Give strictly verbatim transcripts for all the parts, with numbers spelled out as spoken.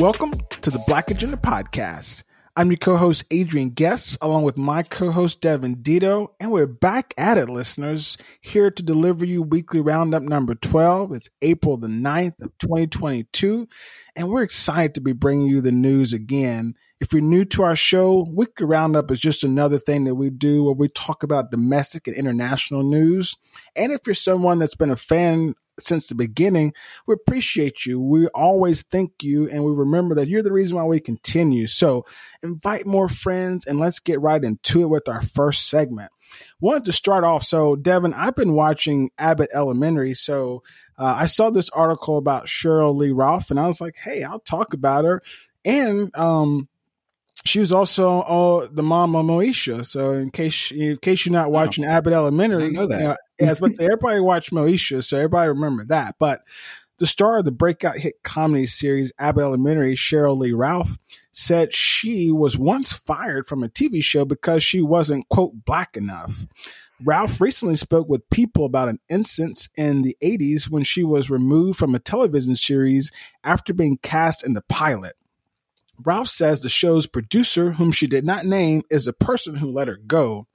Welcome to the Black Agenda Podcast. I'm your co-host, Adrian Guest, along with my co-host, Devin Dito, and we're back at it, listeners, here to deliver you weekly roundup number twelve. It's April the ninth of twenty twenty-two, and we're excited to be bringing you the news again. If you're new to our show, Weekly Roundup is just another thing that we do where we talk about domestic and international news. And if you're someone that's been a fan since the beginning, we appreciate you. We always thank you, and we remember that you're the reason why we continue. So invite more friends, and let's get right into it with our first segment. Wanted to start off. So, Devin, I've been watching Abbott Elementary. So uh, I saw this article about Sheryl Lee Ralph, and I was like, hey, I'll talk about her. And um, she was also uh, the mom of Moesha. So in case in case you're not watching wow. Abbott Elementary, I know that. You know, yeah, but everybody watched Moesha, so everybody remember that. But the star of the breakout hit comedy series Abbott Elementary, Sheryl Lee Ralph, said she was once fired from a T V show because she wasn't, quote, black enough. Ralph recently spoke with People about an instance in the eighties when she was removed from a television series after being cast in the pilot. Ralph says the show's producer, whom she did not name, is the person who let her go.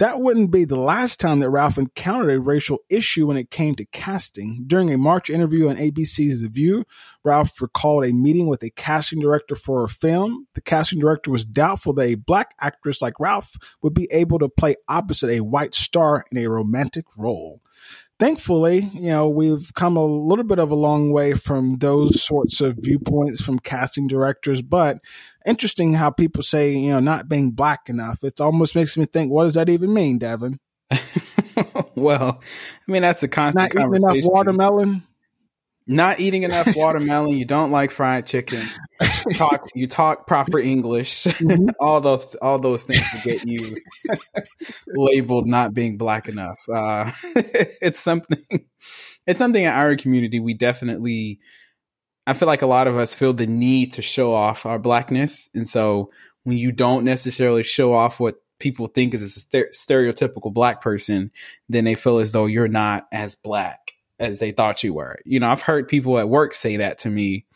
That wouldn't be the last time that Ralph encountered a racial issue when it came to casting. During a March interview on A B C's The View, Ralph recalled a meeting with a casting director for a film. The casting director was doubtful that a black actress like Ralph would be able to play opposite a white star in a romantic role. Thankfully, you know, we've come a little bit of a long way from those sorts of viewpoints from casting directors, but interesting how people say, you know, not being black enough. It almost makes me think, what does that even mean, Devin? Well, I mean, that's a constant conversation. Not eating enough watermelon? Not eating enough watermelon. You don't like fried chicken. You talk, you talk proper English. Mm-hmm. all those all those things to get you labeled not being black enough. Uh, it's something. It's something in our community. We definitely. I feel like a lot of us feel the need to show off our blackness, and so when you don't necessarily show off what people think is a st- stereotypical black person, then they feel as though you're not as black as they thought you were. You know, I've heard people at work say that to me,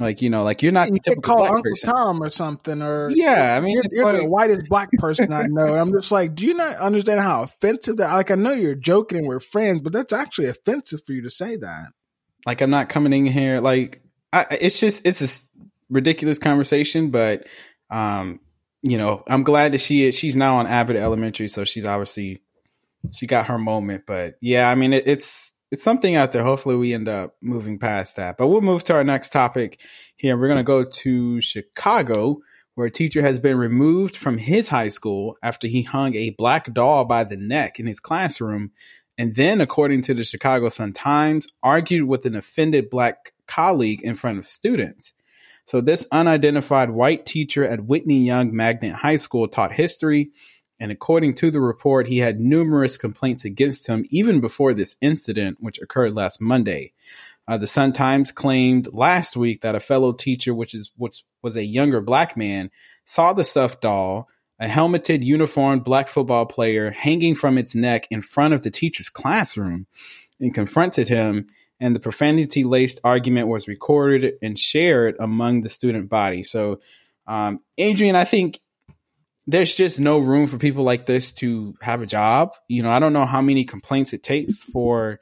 like, you know, like you're not you the typical call black Uncle person. Tom or something, or yeah, I mean, you're, you're the whitest black person I know. And I'm just like, do you not understand how offensive that? Like, I know you're joking and we're friends, but that's actually offensive for you to say that. Like, I'm not coming in here. Like, I, it's just it's a ridiculous conversation, but um, you know, I'm glad that she is. She's now on Abbott Elementary, so she's obviously she got her moment. But yeah, I mean, it, it's. It's something out there. Hopefully we end up moving past that. But we'll move to our next topic here. We're going to go to Chicago, where a teacher has been removed from his high school after he hung a black doll by the neck in his classroom. And then, according to the Chicago Sun-Times, argued with an offended black colleague in front of students. So this unidentified white teacher at Whitney Young Magnet High School taught history. And according to the report, he had numerous complaints against him even before this incident, which occurred last Monday. Uh, the Sun-Times claimed last week that a fellow teacher, which is which was a younger black man, saw the stuffed doll, a helmeted, uniformed black football player, hanging from its neck in front of the teacher's classroom and confronted him. And the profanity-laced argument was recorded and shared among the student body. So, um, Adrian, I think there's just no room for people like this to have a job. You know, I don't know how many complaints it takes for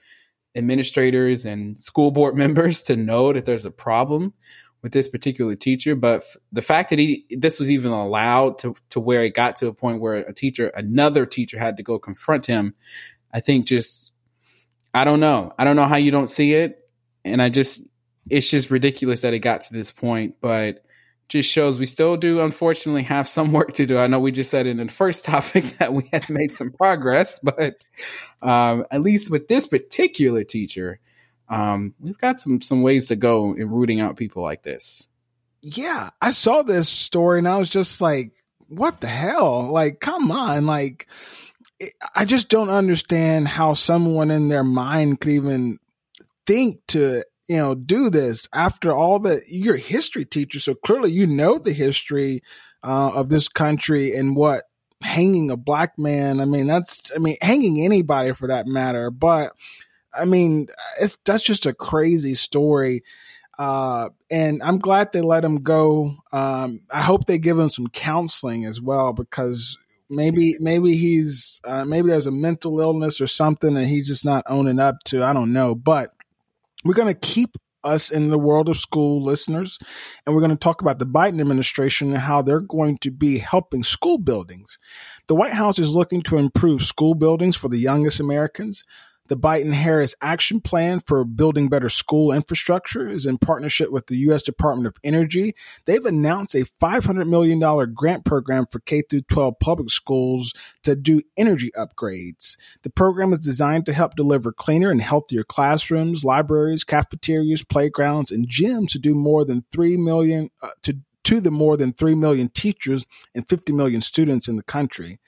administrators and school board members to know that there's a problem with this particular teacher. But f- the fact that he, this was even allowed to, to where it got to a point where a teacher, another teacher had to go confront him. I think just, I don't know. I don't know how you don't see it. And I just, it's just ridiculous that it got to this point, but just shows we still do, unfortunately, have some work to do. I know we just said in the first topic that we had made some progress, but um, at least with this particular teacher, um, we've got some some ways to go in rooting out people like this. Yeah, I saw this story and I was just like, what the hell? Like, come on. Like, I just don't understand how someone in their mind could even think to, you know, do this after all that. You're a history teacher, so clearly you know the history uh, of this country and what hanging a black man. I mean, that's, I mean, hanging anybody for that matter. But I mean, it's that's just a crazy story. Uh, and I'm glad they let him go. Um, I hope they give him some counseling as well, because maybe maybe he's uh, maybe there's a mental illness or something and he's just not owning up to. I don't know. But we're going to keep us in the world of school, listeners, and we're going to talk about the Biden administration and how they're going to be helping school buildings. The White House is looking to improve school buildings for the youngest Americans. The Biden-Harris Action Plan for Building Better School Infrastructure is in partnership with the U S Department of Energy. They've announced a five hundred million dollars grant program for K through twelve public schools to do energy upgrades. The program is designed to help deliver cleaner and healthier classrooms, libraries, cafeterias, playgrounds, and gyms to do more than three million uh, to to the more than three million teachers and fifty million students in the country.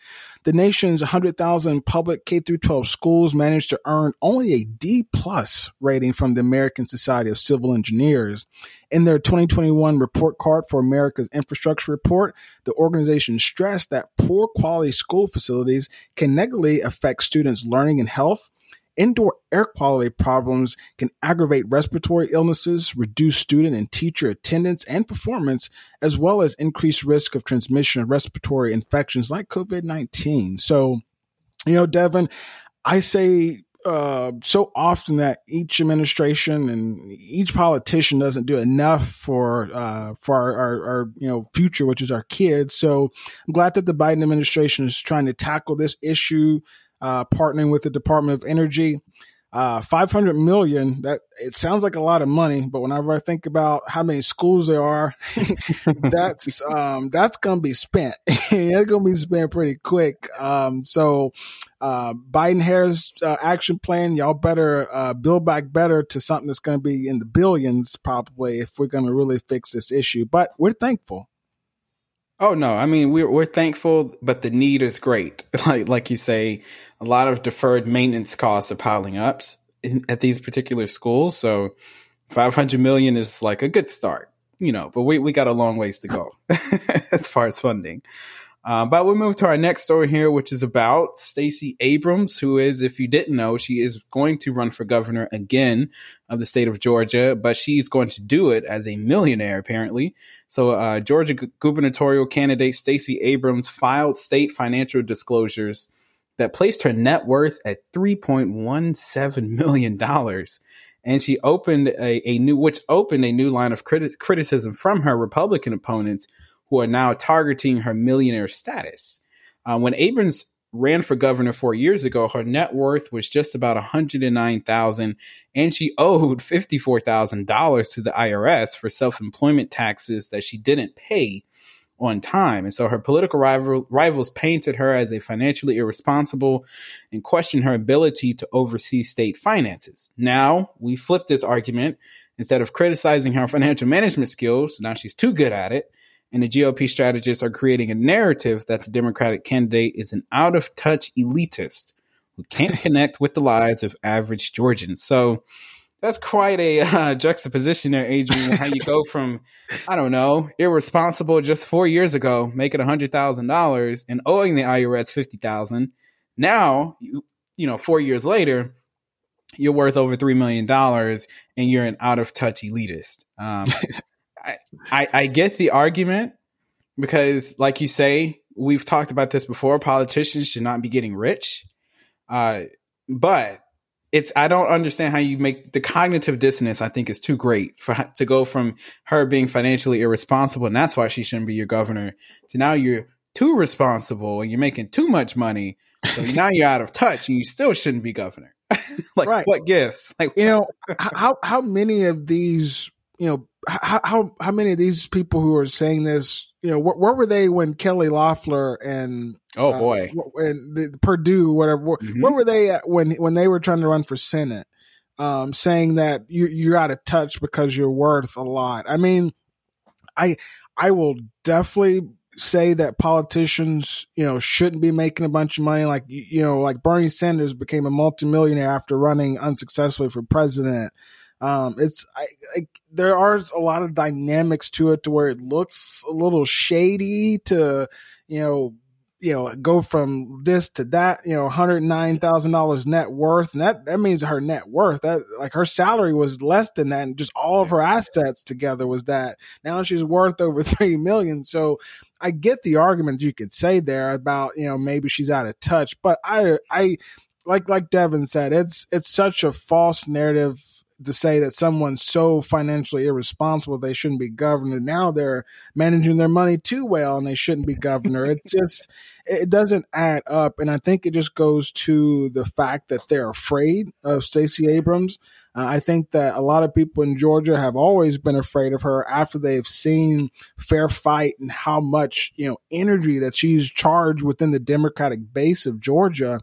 The nation's one hundred thousand public K through twelve schools managed to earn only a D-plus rating from the American Society of Civil Engineers. In their twenty twenty-one report card for America's Infrastructure Report, the organization stressed that poor quality school facilities can negatively affect students' learning and health. Indoor air quality problems can aggravate respiratory illnesses, reduce student and teacher attendance and performance, as well as increased risk of transmission of respiratory infections like COVID nineteen. So, you know, Devin, I say uh, so often that each administration and each politician doesn't do enough for uh, for our, our, our you know future, which is our kids. So I'm glad that the Biden administration is trying to tackle this issue. Uh, partnering with the Department of Energy, uh, five hundred million. That it sounds like a lot of money, but whenever I think about how many schools there are, that's um, that's gonna be spent. It's gonna be spent pretty quick. Um, so, uh, Biden-Harris uh, action plan. Y'all better uh, build back better to something that's gonna be in the billions probably if we're gonna really fix this issue. But we're thankful. Oh, no. I mean, we're, we're thankful, but the need is great. Like like you say, a lot of deferred maintenance costs are piling up in, at these particular schools. So five hundred million dollars is like a good start, you know, but we, we got a long ways to go as far as funding. Uh, but we'll move to our next story here, which is about Stacey Abrams, who is, if you didn't know, she is going to run for governor again of the state of Georgia, but she's going to do it as a millionaire, apparently. So uh, Georgia gu- gubernatorial candidate Stacey Abrams filed state financial disclosures that placed her net worth at three point one seven million dollars. And she opened a, a new which opened a new line of criti- criticism from her Republican opponents, who are now targeting her millionaire status. Uh, when Abrams ran for governor four years ago, her net worth was just about one hundred nine thousand dollars, and she owed fifty-four thousand dollars to the I R S for self-employment taxes that she didn't pay on time. And so her political rival, rivals painted her as a financially irresponsible and questioned her ability to oversee state finances. Now we flip this argument. Instead of criticizing her financial management skills, now she's too good at it. And the G O P strategists are creating a narrative that the Democratic candidate is an out-of-touch elitist who can't connect with the lives of average Georgians. So that's quite a uh, juxtaposition there, Adrian, how you go from, I don't know, irresponsible just four years ago, making one hundred thousand dollars and owing the I R S fifty thousand dollars. Now, you, you know, four years later, you're worth over three million dollars and you're an out-of-touch elitist. Um I, I get the argument because, like you say, we've talked about this before. Politicians should not be getting rich. Uh, but it's I don't understand how you make the cognitive dissonance. I think is too great for to go from her being financially irresponsible. And that's why she shouldn't be your governor to now you're too responsible and you're making too much money. So now you're out of touch and you still shouldn't be governor. Like, right. What gives? Like, you know, how how many of these, you know, How, how how many of these people who are saying this, you know, wh- where were they when Kelly Loeffler and oh boy uh, and the, the Purdue whatever mm-hmm. where were they at when when they were trying to run for Senate, um, saying that you you're out of touch because you're worth a lot. I mean, I I will definitely say that politicians, you know, shouldn't be making a bunch of money. Like you know, like Bernie Sanders became a multimillionaire after running unsuccessfully for president. Um, it's I, I, there are a lot of dynamics to it to where it looks a little shady to, you know, you know, go from this to that, you know, one hundred nine thousand dollars net worth. And that, that means her net worth, that like her salary was less than that. And just all of her assets together was that. Now she's worth over three million dollars. So I get the argument you could say there about, you know, maybe she's out of touch, but I, I like, like Devin said, it's, it's such a false narrative to say that someone's so financially irresponsible they shouldn't be governor. Now they're managing their money too well and they shouldn't be governor. It's just, it doesn't add up. And I think it just goes to the fact that they're afraid of Stacey Abrams. Uh, I think that a lot of people in Georgia have always been afraid of her after they've seen Fair Fight and how much, you know, energy that she's charged within the Democratic base of Georgia.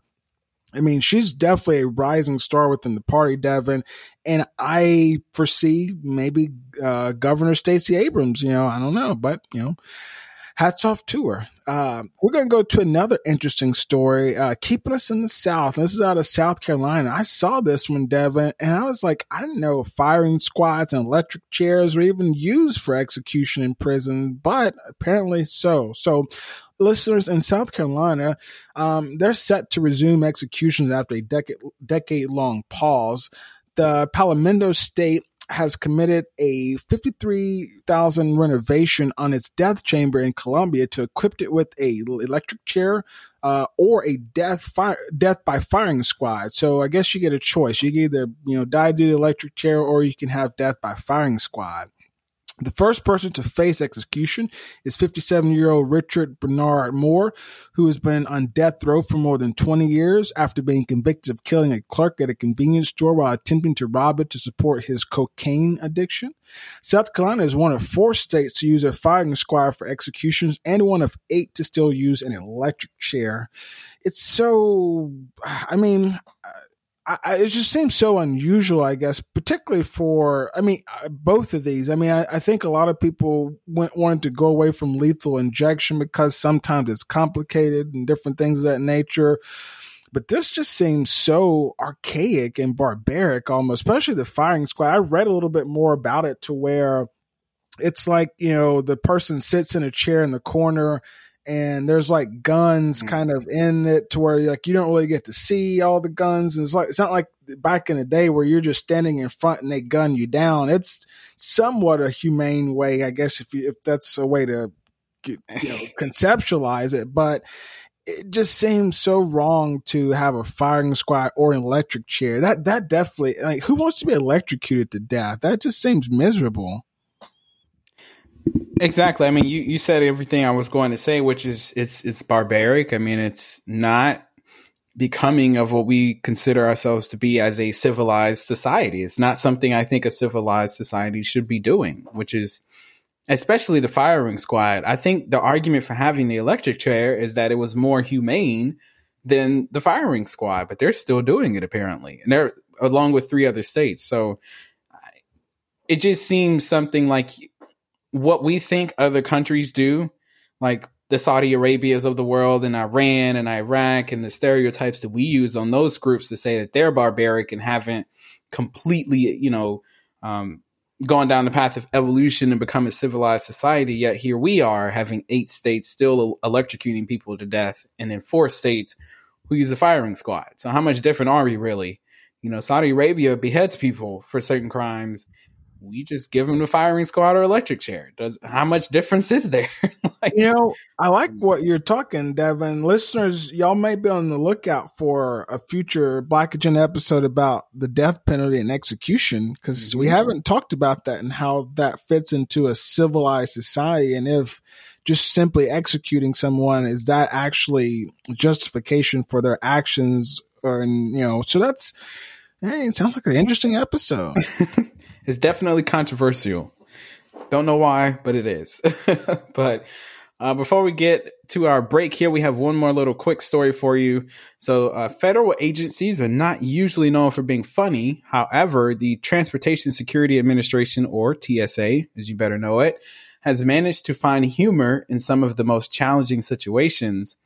I mean, she's definitely a rising star within the party, Devin, and I foresee maybe uh, Governor Stacey Abrams, you know, I don't know, but, you know, hats off to her. Uh, we're going to go to another interesting story, uh, keeping us in the South. And this is out of South Carolina. I saw this one, Devin, and I was like, I didn't know firing squads and electric chairs were even used for execution in prison, but apparently so. So listeners in South Carolina, um, they're set to resume executions after a decade, decade-long pause. The Palmetto State has committed a fifty-three thousand dollars renovation on its death chamber in Columbia to equip it with a electric chair uh, or a death fire, death by firing squad. So I guess you get a choice. You can either, you know, die due to electric chair or you can have death by firing squad. The first person to face execution is fifty-seven-year-old Richard Bernard Moore, who has been on death row for more than twenty years after being convicted of killing a clerk at a convenience store while attempting to rob it to support his cocaine addiction. South Carolina is one of four states to use a firing squad for executions and one of eight to still use an electric chair. It's so, I mean... I, it just seems so unusual, I guess, particularly for, I mean, both of these. I mean, I, I think a lot of people went, wanted to go away from lethal injection because sometimes it's complicated and different things of that nature. But this just seems so archaic and barbaric almost, especially the firing squad. I read a little bit more about it to where it's like, you know, the person sits in a chair in the corner and there's like guns kind of in it to where like you don't really get to see all the guns. And it's like it's not like back in the day where you're just standing in front and they gun you down. It's somewhat a humane way, I guess, if you, if that's a way to you know, conceptualize it. But it just seems so wrong to have a firing squad or an electric chair. That that definitely like who wants to be electrocuted to death? That just seems miserable. Exactly. I mean, you, you said everything I was going to say, which is it's it's barbaric. I mean, it's not becoming of what we consider ourselves to be as a civilized society. It's not something I think a civilized society should be doing, which is especially the firing squad. I think the argument for having the electric chair is that it was more humane than the firing squad, but they're still doing it apparently, and they're along with three other states. So it just seems something like what we think other countries do, like the Saudi Arabias of the world and Iran and Iraq and the stereotypes that we use on those groups to say that they're barbaric and haven't completely, you know, um, gone down the path of evolution and become a civilized society. Yet here we are having eight states still electrocuting people to death and then four states who use a firing squad. So how much different are we really? You know, Saudi Arabia beheads people for certain crimes. We just give them the firing squad or electric chair. Does how much difference is there? Like, you know, I like what you're talking, Devin. Listeners, y'all may be on the lookout for a future Black Agenda episode about the death penalty and execution, because mm-hmm. we haven't talked about that and how that fits into a civilized society. And if just simply executing someone, is that actually justification for their actions? Or, and, you know, so that's, hey, it sounds like an interesting episode. It's definitely controversial. Don't know why, but it is. But uh, before we get to our break here, we have one more little quick story for you. So uh, federal agencies are not usually known for being funny. However, the Transportation Security Administration, or T S A, as you better know it, has managed to find humor in some of the most challenging situations.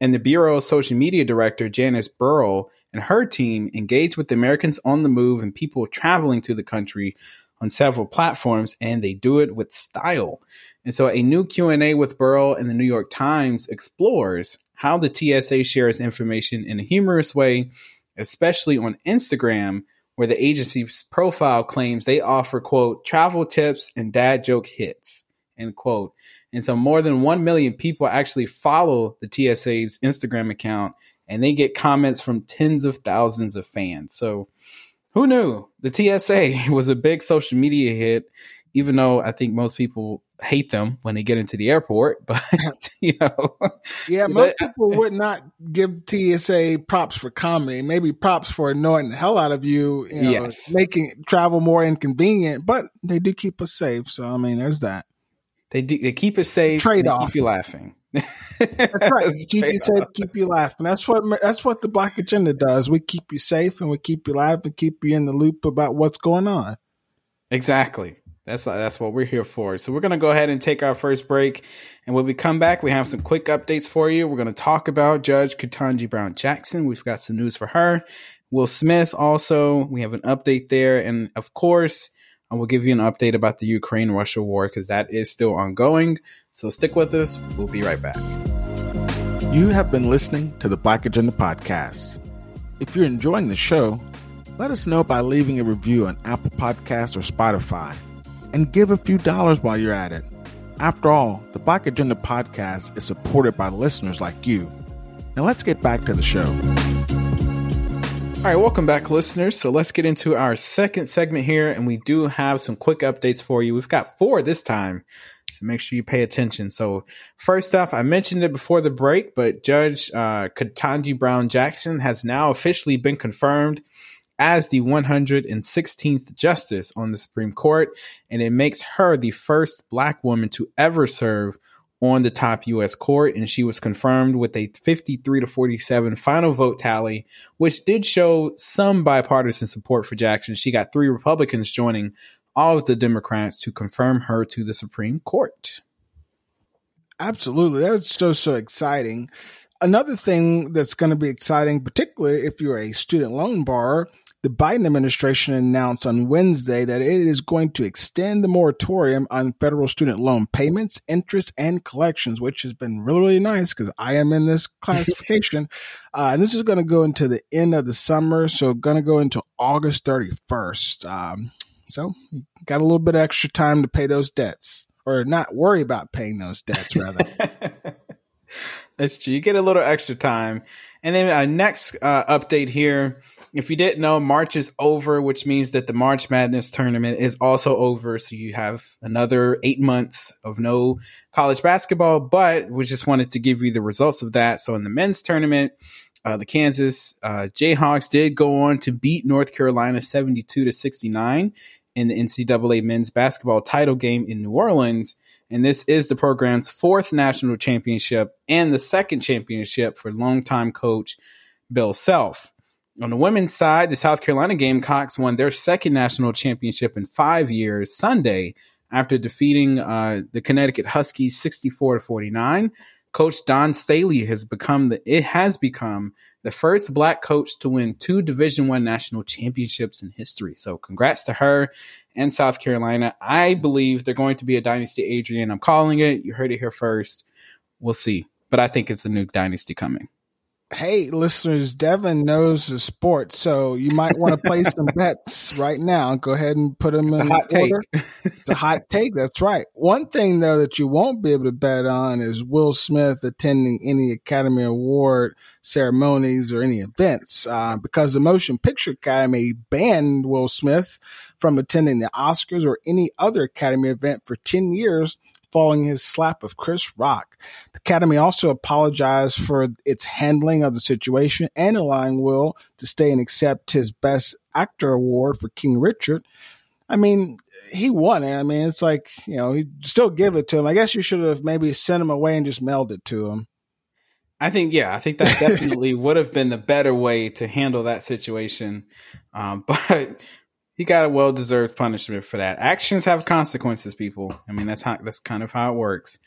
And the Bureau's social media director, Janice Burrell, and her team engaged with Americans on the move and people traveling to the country on several platforms, and they do it with style. And so a new Q and A with Burl in the New York Times explores how the T S A shares information in a humorous way, especially on Instagram, where the agency's profile claims they offer, quote, travel tips and dad joke hits, end quote. And so more than one million people actually follow the T S A's Instagram account, and they get comments from tens of thousands of fans. So who knew the T S A was a big social media hit, even though I think most people hate them when they get into the airport. But, you know. Yeah, most but, people would not give T S A props for comedy, maybe props for annoying the hell out of you, you know, yes. making travel more inconvenient. But they do keep us safe. So, I mean, there's that. They do, they keep it safe. Trade-off. They keep you laughing. That's right. You keep you safe, keep you laughing. That's what that's what the Black Agenda does. We keep you safe and we keep you alive and keep you in the loop about what's going on. Exactly. That's that's what we're here for. So we're going to go ahead and take our first break. And when we come back, we have some quick updates for you. We're going to talk about Judge Ketanji Brown Jackson. We've got some news for her. Will Smith also. We have an update there. And of course, I will give you an update about the Ukraine-Russia war because that is still ongoing. So stick with us. We'll be right back. You have been listening to the Black Agenda Podcast. If you're enjoying the show, let us know by leaving a review on Apple Podcasts or Spotify. And give a few dollars while you're at it. After all, the Black Agenda Podcast is supported by listeners like you. Now let's get back to the show. All right, welcome back, listeners. So let's get into our second segment here, and we do have some quick updates for you. We've got four this time, so make sure you pay attention. So first off, I mentioned it before the break, but Judge uh, Ketanji Brown Jackson has now officially been confirmed as the one hundred sixteenth justice on the Supreme Court, and it makes her the first Black woman to ever serve on the top U S court, and she was confirmed with a fifty-three to forty-seven final vote tally, which did show some bipartisan support for Jackson. She got three Republicans joining all of the Democrats to confirm her to the Supreme Court. Absolutely. That's so, so exciting. Another thing that's going to be exciting, particularly if you're a student loan borrower, the Biden administration announced on Wednesday that it is going to extend the moratorium on federal student loan payments, interest, and collections, which has been really, really nice because I am in this classification. uh, and this is going to go into the end of the summer, so going to go into August thirty-first. Um, so got a little bit of extra time to pay those debts, or not worry about paying those debts, rather. That's true. You get a little extra time. And then our next uh, update here. If you didn't know, March is over, which means that the March Madness tournament is also over. So you have another eight months of no college basketball, but we just wanted to give you the results of that. So in the men's tournament, uh, the Kansas uh, Jayhawks did go on to beat North Carolina seventy-two to sixty-nine in the N C double A men's basketball title game in New Orleans. And this is the program's fourth national championship and the second championship for longtime coach Bill Self. On the women's side, the South Carolina Gamecocks won their second national championship in five years Sunday after defeating uh, the Connecticut Huskies sixty-four to forty-nine. Coach Don Staley has become the it has become the first Black coach to win two Division I national championships in history. So congrats to her and South Carolina. I believe they're going to be a dynasty, Adrian. I'm calling it. You heard it here first. We'll see. But I think it's a new dynasty coming. Hey, listeners, Devin knows the sport, so you might want to play some bets right now. Go ahead and put them in a hot order. Take. It's a hot take. That's right. One thing, though, that you won't be able to bet on is Will Smith attending any Academy Award ceremonies or any events uh, because the Motion Picture Academy banned Will Smith from attending the Oscars or any other Academy event for ten years. Following his slap of Chris Rock. The Academy also apologized for its handling of the situation and allowing Will to stay and accept his Best Actor award for King Richard. I mean, he won it. I mean, it's like, you know, you still give it to him. I guess you should have maybe sent him away and just mailed it to him. I think, yeah, I think that definitely would have been the better way to handle that situation. Um, but... He got a well-deserved punishment for that. Actions have consequences, people. I mean, that's how, that's kind of how it works.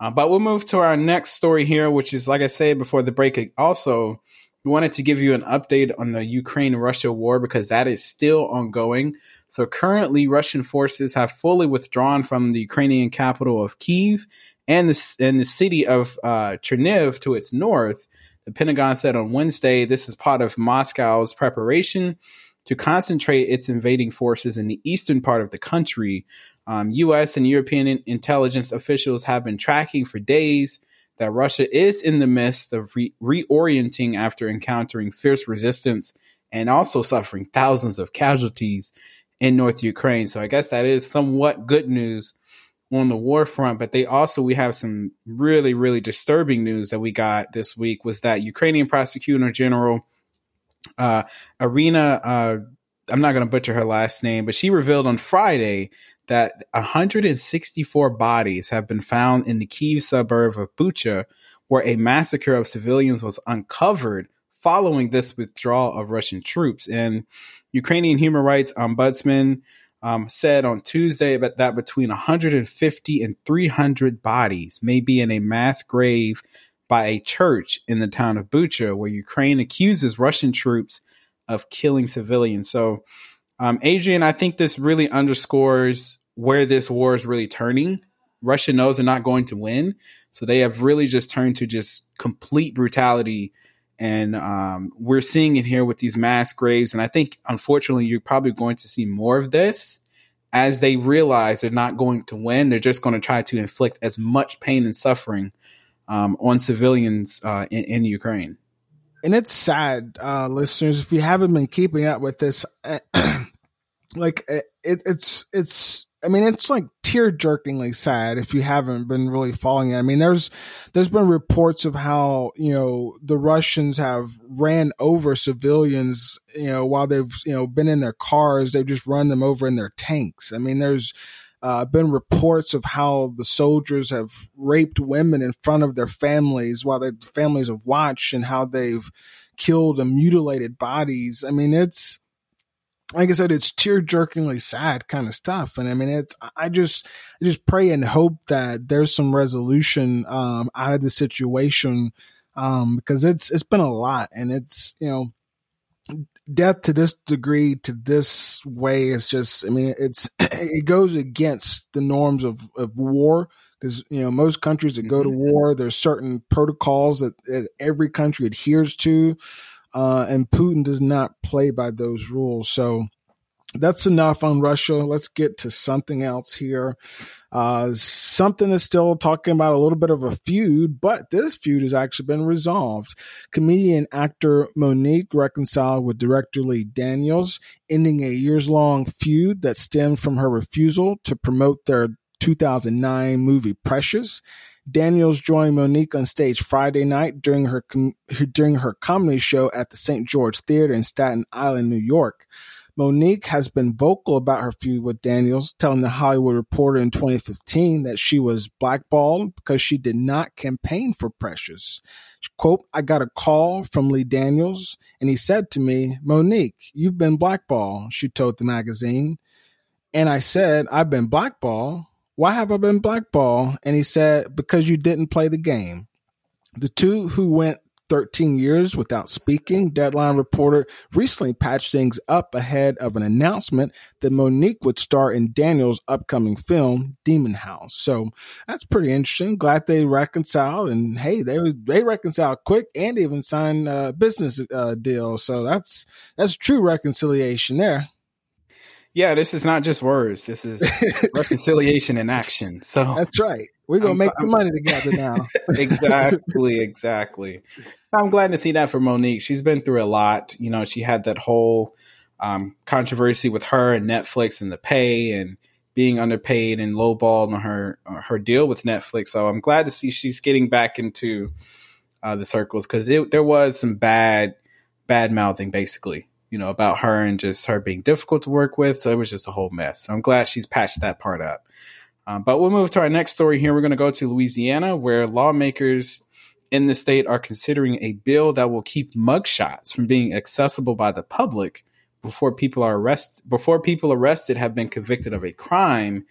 Uh, but we'll move to our next story here, which is, like I said before the break, also We wanted to give you an update on the Ukraine-Russia war because that is still ongoing. So currently, Russian forces have fully withdrawn from the Ukrainian capital of Kyiv and the, and the city of uh, Cherniv to its north. The Pentagon said on Wednesday this is part of Moscow's preparation to concentrate its invading forces in the eastern part of the country. Um, U S and European intelligence officials have been tracking for days that Russia is in the midst of re- reorienting after encountering fierce resistance and also suffering thousands of casualties in North Ukraine. So I guess that is somewhat good news on the war front, but they also, we have some really, really disturbing news that we got this week was that Ukrainian Prosecutor General uh, Arina, uh, I'm not going to butcher her last name, but she revealed on Friday that one hundred sixty-four bodies have been found in the Kyiv suburb of Bucha, where a massacre of civilians was uncovered following this withdrawal of Russian troops. And Ukrainian human rights ombudsman um, said on Tuesday that between one hundred fifty and three hundred bodies may be in a mass grave by a church in the town of Bucha, where Ukraine accuses Russian troops of killing civilians. So, Um, Adrian, I think this really underscores where this war is really turning. Russia knows they're not going to win, so they have really just turned to just complete brutality, and um, we're seeing it here with these mass graves. And I think, unfortunately, you're probably going to see more of this as they realize they're not going to win. They're just going to try to inflict as much pain and suffering um, on civilians uh, in, in Ukraine. And it's sad, uh, listeners, if you haven't been keeping up with this. Like it, it's, it's, I mean, it's like tear jerkingly sad if you haven't been really following it. I mean, there's, there's been reports of how, you know, the Russians have ran over civilians, you know, while they've, you know, been in their cars, they've just run them over in their tanks. I mean, there's uh, been reports of how the soldiers have raped women in front of their families while their families have watched, and how they've killed and mutilated bodies. I mean, it's, like I said, it's tear-jerkingly sad kind of stuff. And I mean, it's, I just, I just pray and hope that there's some resolution, um, out of the situation. Um, because it's, it's been a lot, and it's, you know, death to this degree, to this way is just, I mean, it's, it goes against the norms of, of war. Because, you know, most countries that go to war, there's certain protocols that, that every country adheres to. Uh, and Putin does not play by those rules. So that's enough on Russia. Let's get to something else here. Uh, something is still talking about a little bit of a feud, but this feud has actually been resolved. Comedian actor Monique reconciled with director Lee Daniels, ending a years-long feud that stemmed from her refusal to promote their two thousand nine movie Precious. Daniels joined Monique on stage Friday night during her com- during her comedy show at the Saint George Theater in Staten Island, New York. Monique has been vocal about her feud with Daniels, telling The Hollywood Reporter in twenty fifteen that she was blackballed because she did not campaign for Precious. Quote, I got a call from Lee Daniels, and he said to me, Monique, you've been blackballed, she told the magazine. And I said, I've been blackballed. Why have I been blackballed? And he said, because you didn't play the game. The two who went thirteen years without speaking, Deadline reporter, recently patched things up ahead of an announcement that Monique would star in Daniels' upcoming film, Demon House. So that's pretty interesting. Glad they reconciled. And hey, they they reconciled quick and even signed a business uh, deal. So that's that's true reconciliation there. Yeah, this is not just words. This is reconciliation in action. So that's right. We're going to make some money together now. Exactly, exactly. I'm glad to see that for Monique. She's been through a lot. You know, she had that whole um, controversy with her and Netflix and the pay and being underpaid and lowballed on her her deal with Netflix. So I'm glad to see she's getting back into uh, the circles, because there was some bad bad mouthing, basically, you know, about her and just her being difficult to work with. So it was just a whole mess. So I'm glad she's patched that part up. Um, but we'll move to our next story here. We're going to go to Louisiana, where lawmakers in the state are considering a bill that will keep mugshots from being accessible by the public before people are arrested, before people arrested have been convicted of a crime,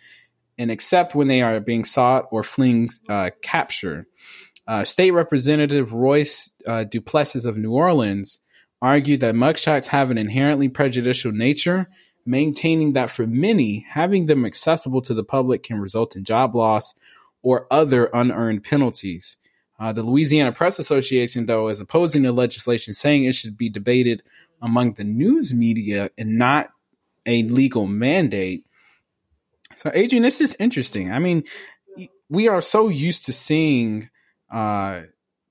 and except when they are being sought or fleeing uh, capture. Uh, State Representative Royce uh, Duplessis of New Orleans argued that mugshots have an inherently prejudicial nature, maintaining that for many, having them accessible to the public can result in job loss or other unearned penalties. Uh, the Louisiana Press Association, though, is opposing the legislation, saying it should be debated among the news media and not a legal mandate. So, Adrian, this is interesting. I mean, we are so used to seeing uh,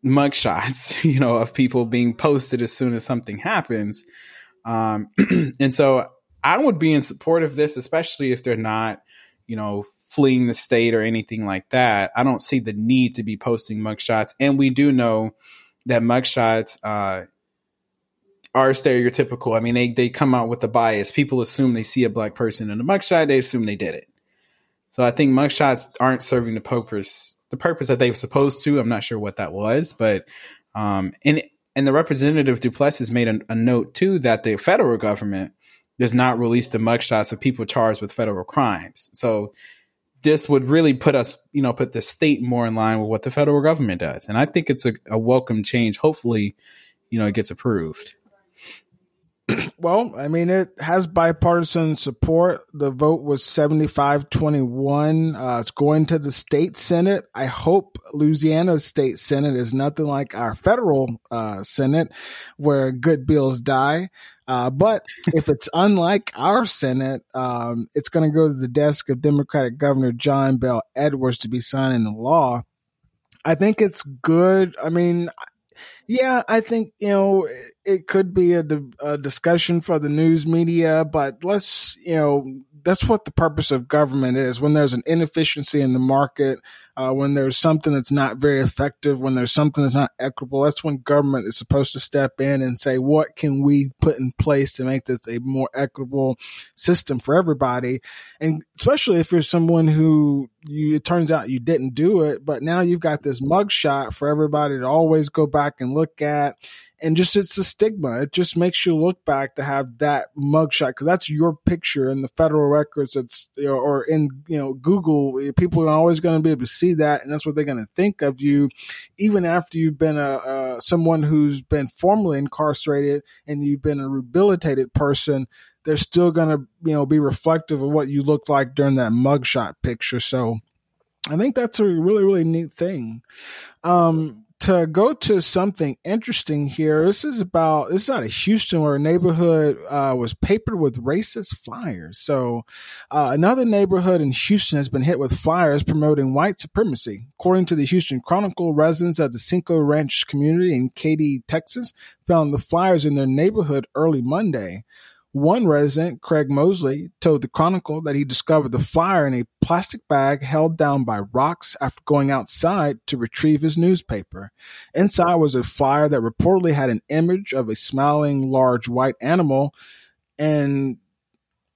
mugshots, you know, of people being posted as soon as something happens. Um, and so I would be in support of this, especially if they're not, you know, fleeing the state or anything like that. I don't see the need to be posting mugshots. And we do know that mugshots uh, are stereotypical. I mean, they, they come out with a bias. People assume they see a black person in a mugshot. They assume they did it. So I think mugshots aren't serving the purpose, the purpose that they were supposed to. I'm not sure what that was, but um, and and the Representative Duplessis made a, a note too that the federal government does not release the mugshots of people charged with federal crimes. So this would really put us, you know, put the state more in line with what the federal government does. And I think it's a, a welcome change. Hopefully, you know, it gets approved. Well, I mean, it has bipartisan support. The vote was seventy-five twenty-one. Uh, it's going to the state Senate. I hope Louisiana's state Senate is nothing like our federal uh, Senate where good bills die. Uh, but if it's unlike our Senate, um, it's going to go to the desk of Democratic Governor John Bel Edwards to be signed into law. I think it's good. I mean, yeah, I think, you know, it could be a, a discussion for the news media, but let's, you know, that's what the purpose of government is. When there's an inefficiency in the market, uh, when there's something that's not very effective, when there's something that's not equitable, that's when government is supposed to step in and say, what can we put in place to make this a more equitable system for everybody? And especially if you're someone who you, it turns out you didn't do it, but now you've got this mugshot for everybody to always go back and look at. And just it's a stigma. It just makes you look back to have that mugshot because that's your picture in the federal records. It's you know, or in you know Google. People are always going to be able to see that, and that's what they're going to think of you, even after you've been a, a someone who's been formerly incarcerated and you've been a rehabilitated person. They're still going to you know be reflective of what you looked like during that mugshot picture. So, I think that's a really really neat thing. Um, To go to something interesting here, this is about, this is out of Houston where a neighborhood uh, was papered with racist flyers. So uh, another neighborhood in Houston has been hit with flyers promoting white supremacy. According to the Houston Chronicle, residents of the Cinco Ranch community in Katy, Texas, found the flyers in their neighborhood early Monday. One resident, Craig Mosley, told the Chronicle that he discovered the flyer in a plastic bag held down by rocks after going outside to retrieve his newspaper. Inside was a flyer that reportedly had an image of a smiling large white animal and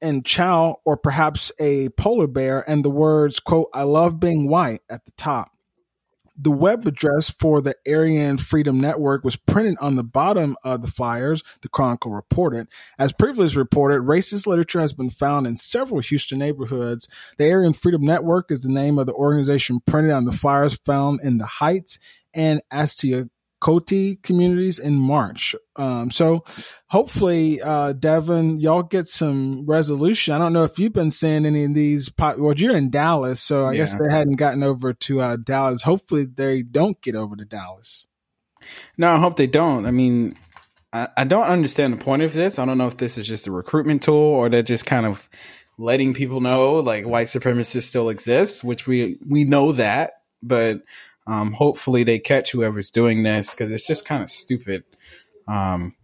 and chow or perhaps a polar bear and the words, quote, "I love being white" at the top. The web address for the Aryan Freedom Network was printed on the bottom of the flyers, the Chronicle reported. As previously reported, racist literature has been found in several Houston neighborhoods. The Aryan Freedom Network is the name of the organization printed on the flyers found in the Heights and Astiocote communities in March. Um, so hopefully, uh, Devin, y'all get some resolution. I don't know if you've been seeing any of these. Pop- well, you're in Dallas, so I yeah. guess they hadn't gotten over to uh, Dallas. Hopefully they don't get over to Dallas. No, I hope they don't. I mean, I, I don't understand the point of this. I don't know if this is just a recruitment tool or they're just kind of letting people know like white supremacists still exist, which we, we know that, but um, hopefully they catch whoever's doing this because it's just kind of stupid. Um,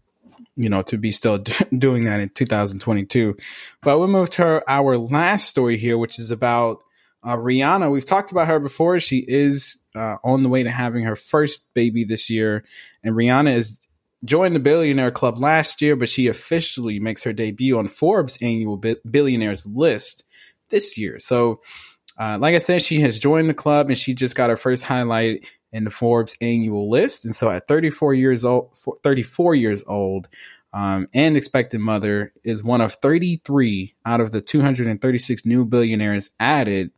you know, to be still d- doing that in two thousand twenty-two. But we'll move to her, our last story here, which is about uh, Rihanna. We've talked about her before. She is uh, on the way to having her first baby this year. And Rihanna is joined the Billionaire Club last year, but she officially makes her debut on Forbes' annual bi- billionaires list this year. So, uh, like I said, she has joined the club and she just got her first highlight in the Forbes annual list. And so at thirty-four years old, thirty-four years old um, and expectant mother is one of thirty-three out of the two hundred thirty-six new billionaires added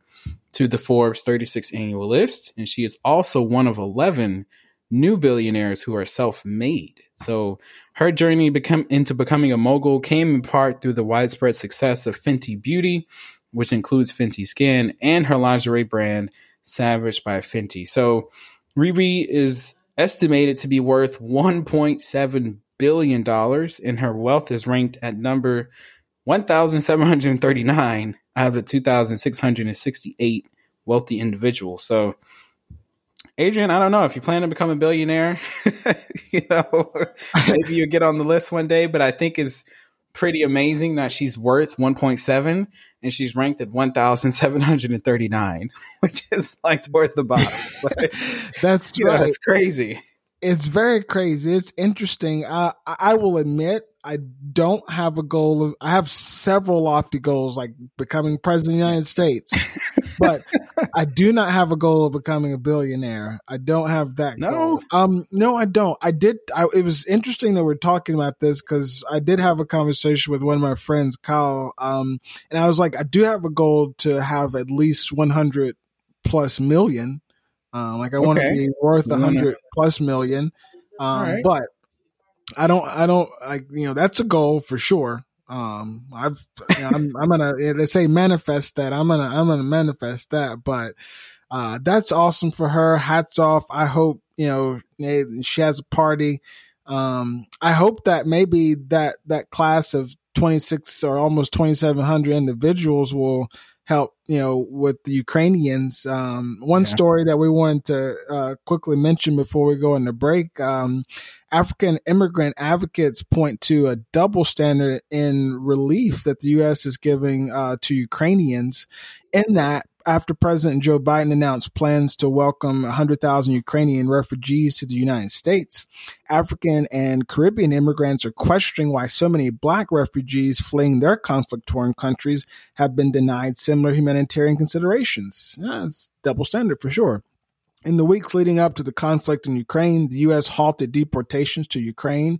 to the Forbes thirty-six annual list. And she is also one of eleven new billionaires who are self-made. So her journey become, into becoming a mogul came in part through the widespread success of Fenty Beauty, which includes Fenty Skin, and her lingerie brand, Savage by Fenty. So Riri is estimated to be worth one point seven billion dollars, and her wealth is ranked at number one thousand seven hundred thirty-nine out of the two thousand six hundred sixty-eight wealthy individuals. So, Adrian, I don't know if you plan to become a billionaire, you know, maybe you get on the list one day, but I think it's pretty amazing that she's worth one point seven and she's ranked at one thousand seven hundred thirty-nine, which is like towards the bottom. Like, that's right. Know, it's crazy. It's very crazy. It's interesting. I, I will admit, I don't have a goal. Of, I have several lofty goals, like becoming president of the United States, but I do not have a goal of becoming a billionaire. I don't have that. No, goal. um, no, I don't. I did. I, it was interesting that we're talking about this because I did have a conversation with one of my friends, Kyle, um, and I was like, I do have a goal to have at least one hundred plus million. Uh, like I want to okay. be worth one hundred plus million, um, right. but. I don't, I don't, like, you know, that's a goal for sure. Um, I've, you know, I'm, I'm gonna, they say manifest that. I'm gonna, I'm gonna manifest that, but, uh, that's awesome for her. Hats off. I hope, you know, she has a party. Um, I hope that maybe that, that class of twenty-six or almost twenty-seven hundred individuals will help, you know, with the Ukrainians. Um, one yeah. story that we wanted to uh, quickly mention before we go into break, um, African immigrant advocates point to a double standard in relief that the U S is giving uh, to Ukrainians, in that after President Joe Biden announced plans to welcome one hundred thousand Ukrainian refugees to the United States, African and Caribbean immigrants are questioning why so many Black refugees fleeing their conflict-torn countries have been denied similar humanitarian considerations. Yeah, it's double standard for sure. In the weeks leading up to the conflict in Ukraine, the U S halted deportations to Ukraine,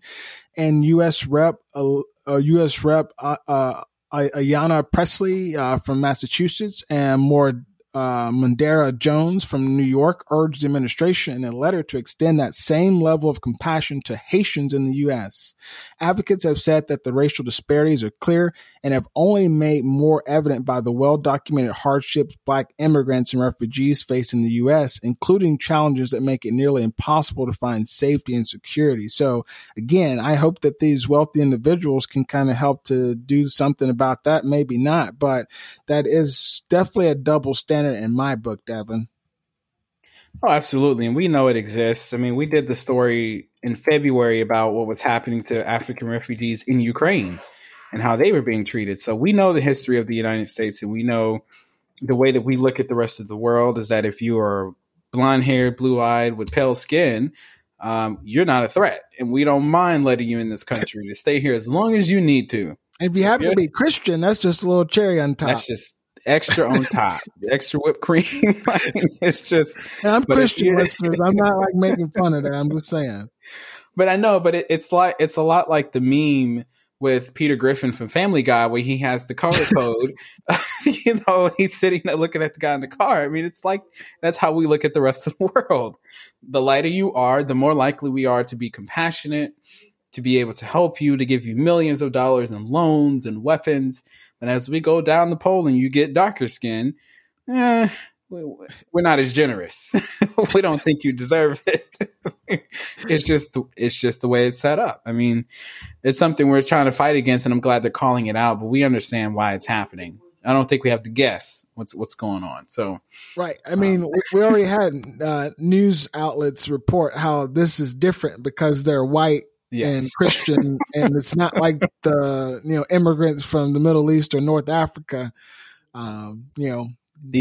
and U S Rep. Uh, U S Rep. Uh, uh, Ayanna Pressley uh, from Massachusetts and more uh, Mandera Jones from New York urged the administration in a letter to extend that same level of compassion to Haitians in the U S. Advocates have said that the racial disparities are clear and have only made more evident by the well-documented hardships Black immigrants and refugees face in the U S, including challenges that make it nearly impossible to find safety and security. So again, I hope that these wealthy individuals can kind of help to do something about that. Maybe not, but that is definitely a double standard in my book, Devin. Oh, absolutely. And we know it exists. I mean, we did the story in February about what was happening to African refugees in Ukraine and how they were being treated. So we know the history of the United States, and we know the way that we look at the rest of the world is that if you are blonde haired, blue eyed with pale skin, um, you're not a threat. And we don't mind letting you in this country to stay here as long as you need to. If you happen if to be Christian, that's just a little cherry on top. That's just extra on top, extra whipped cream. It's just. And I'm Christian listeners. I'm not like making fun of that. I'm just saying. But I know. But it, it's like it's a lot like the meme with Peter Griffin from Family Guy, where he has the color code. You know, he's sitting there looking at the guy in the car. I mean, it's like that's how we look at the rest of the world. The lighter you are, the more likely we are to be compassionate, to be able to help you, to give you millions of dollars in loans and weapons. And as we go down the pole and you get darker skin, eh, we're not as generous. We don't think you deserve it. It's just it's just the way it's set up. I mean, it's something we're trying to fight against, and I'm glad they're calling it out, but we understand why it's happening. I don't think we have to guess what's what's going on. So, right. I mean, um, we already had uh, news outlets report how this is different because they're white. Yes. And Christian, and it's not like the you know immigrants from the Middle East or North Africa. Um, you know,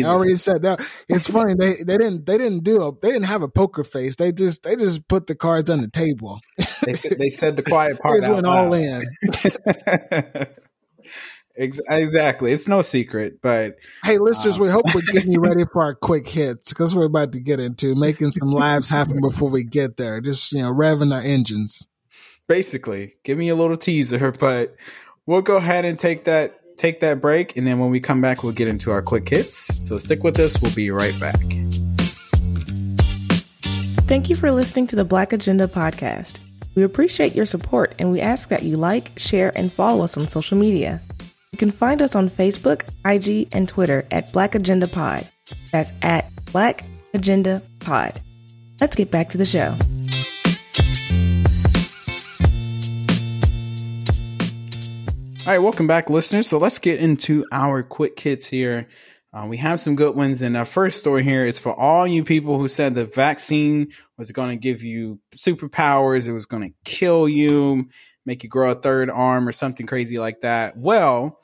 I already said that. It's funny they, they didn't they didn't do a they didn't have a poker face. They just they just put the cards on the table. They said, they said the quiet part. They just went all in. Exactly. It's no secret, but hey, listeners, um, we hope we're getting you ready for our quick hits because we're about to get into making some lives happen before we get there. Just you know, revving our engines. Basically, give me a little teaser, but we'll go ahead and take that take that break, and then when we come back, we'll get into our quick hits. So stick with us. We'll be right back. Thank you for listening to the Black Agenda podcast. We appreciate your support, and we ask that you like, share, and follow us on social media. You can find us on Facebook, I G, and Twitter at Black Agenda Pod. That's at Black Agenda Pod. Let's get back to the show. All right, welcome back, listeners. So let's get into our quick hits here. Uh, we have some good ones, and our first story here is for all you people who said the vaccine was going to give you superpowers, it was going to kill you, make you grow a third arm or something crazy like that. Well,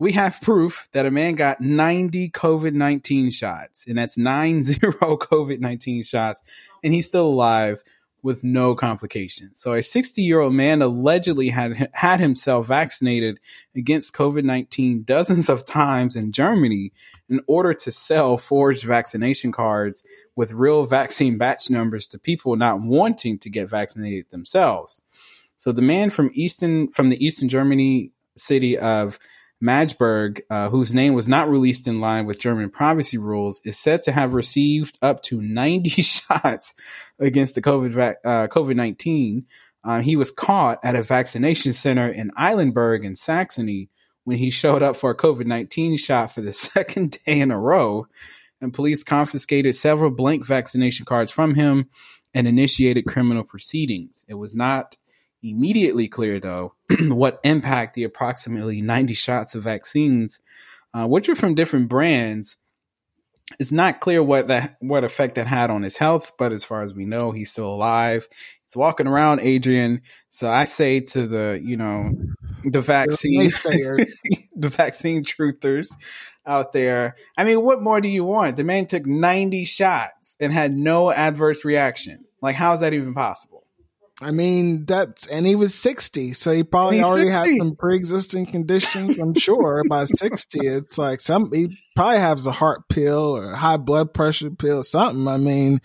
we have proof that a man got ninety COVID nineteen shots, and that's nine zero COVID nineteen shots, and he's still alive with no complications. So a sixty-year-old man allegedly had had himself vaccinated against COVID nineteen dozens of times in Germany in order to sell forged vaccination cards with real vaccine batch numbers to people not wanting to get vaccinated themselves. So the man from eastern from the eastern Germany city of Magdeburg, uh, whose name was not released in line with German privacy rules, is said to have received up to ninety shots against the COVID nineteen. Uh, he was caught at a vaccination center in Eilenburg in Saxony when he showed up for a COVID nineteen shot for the second day in a row, and police confiscated several blank vaccination cards from him and initiated criminal proceedings. It was not immediately clear, though, what impact the approximately ninety shots of vaccines, uh, which are from different brands, it's not clear what that what effect that had on his health. But as far as we know, he's still alive. He's walking around, Adrian. So I say to the, you know, the vaccine, the vaccine truthers out there. I mean, what more do you want? The man took ninety shots and had no adverse reaction. Like, how is that even possible? I mean, that's, and he was sixty, so he probably already had some pre-existing conditions, I'm sure. By sixty, it's like some, he probably has a heart pill or high blood pressure pill or something. I mean,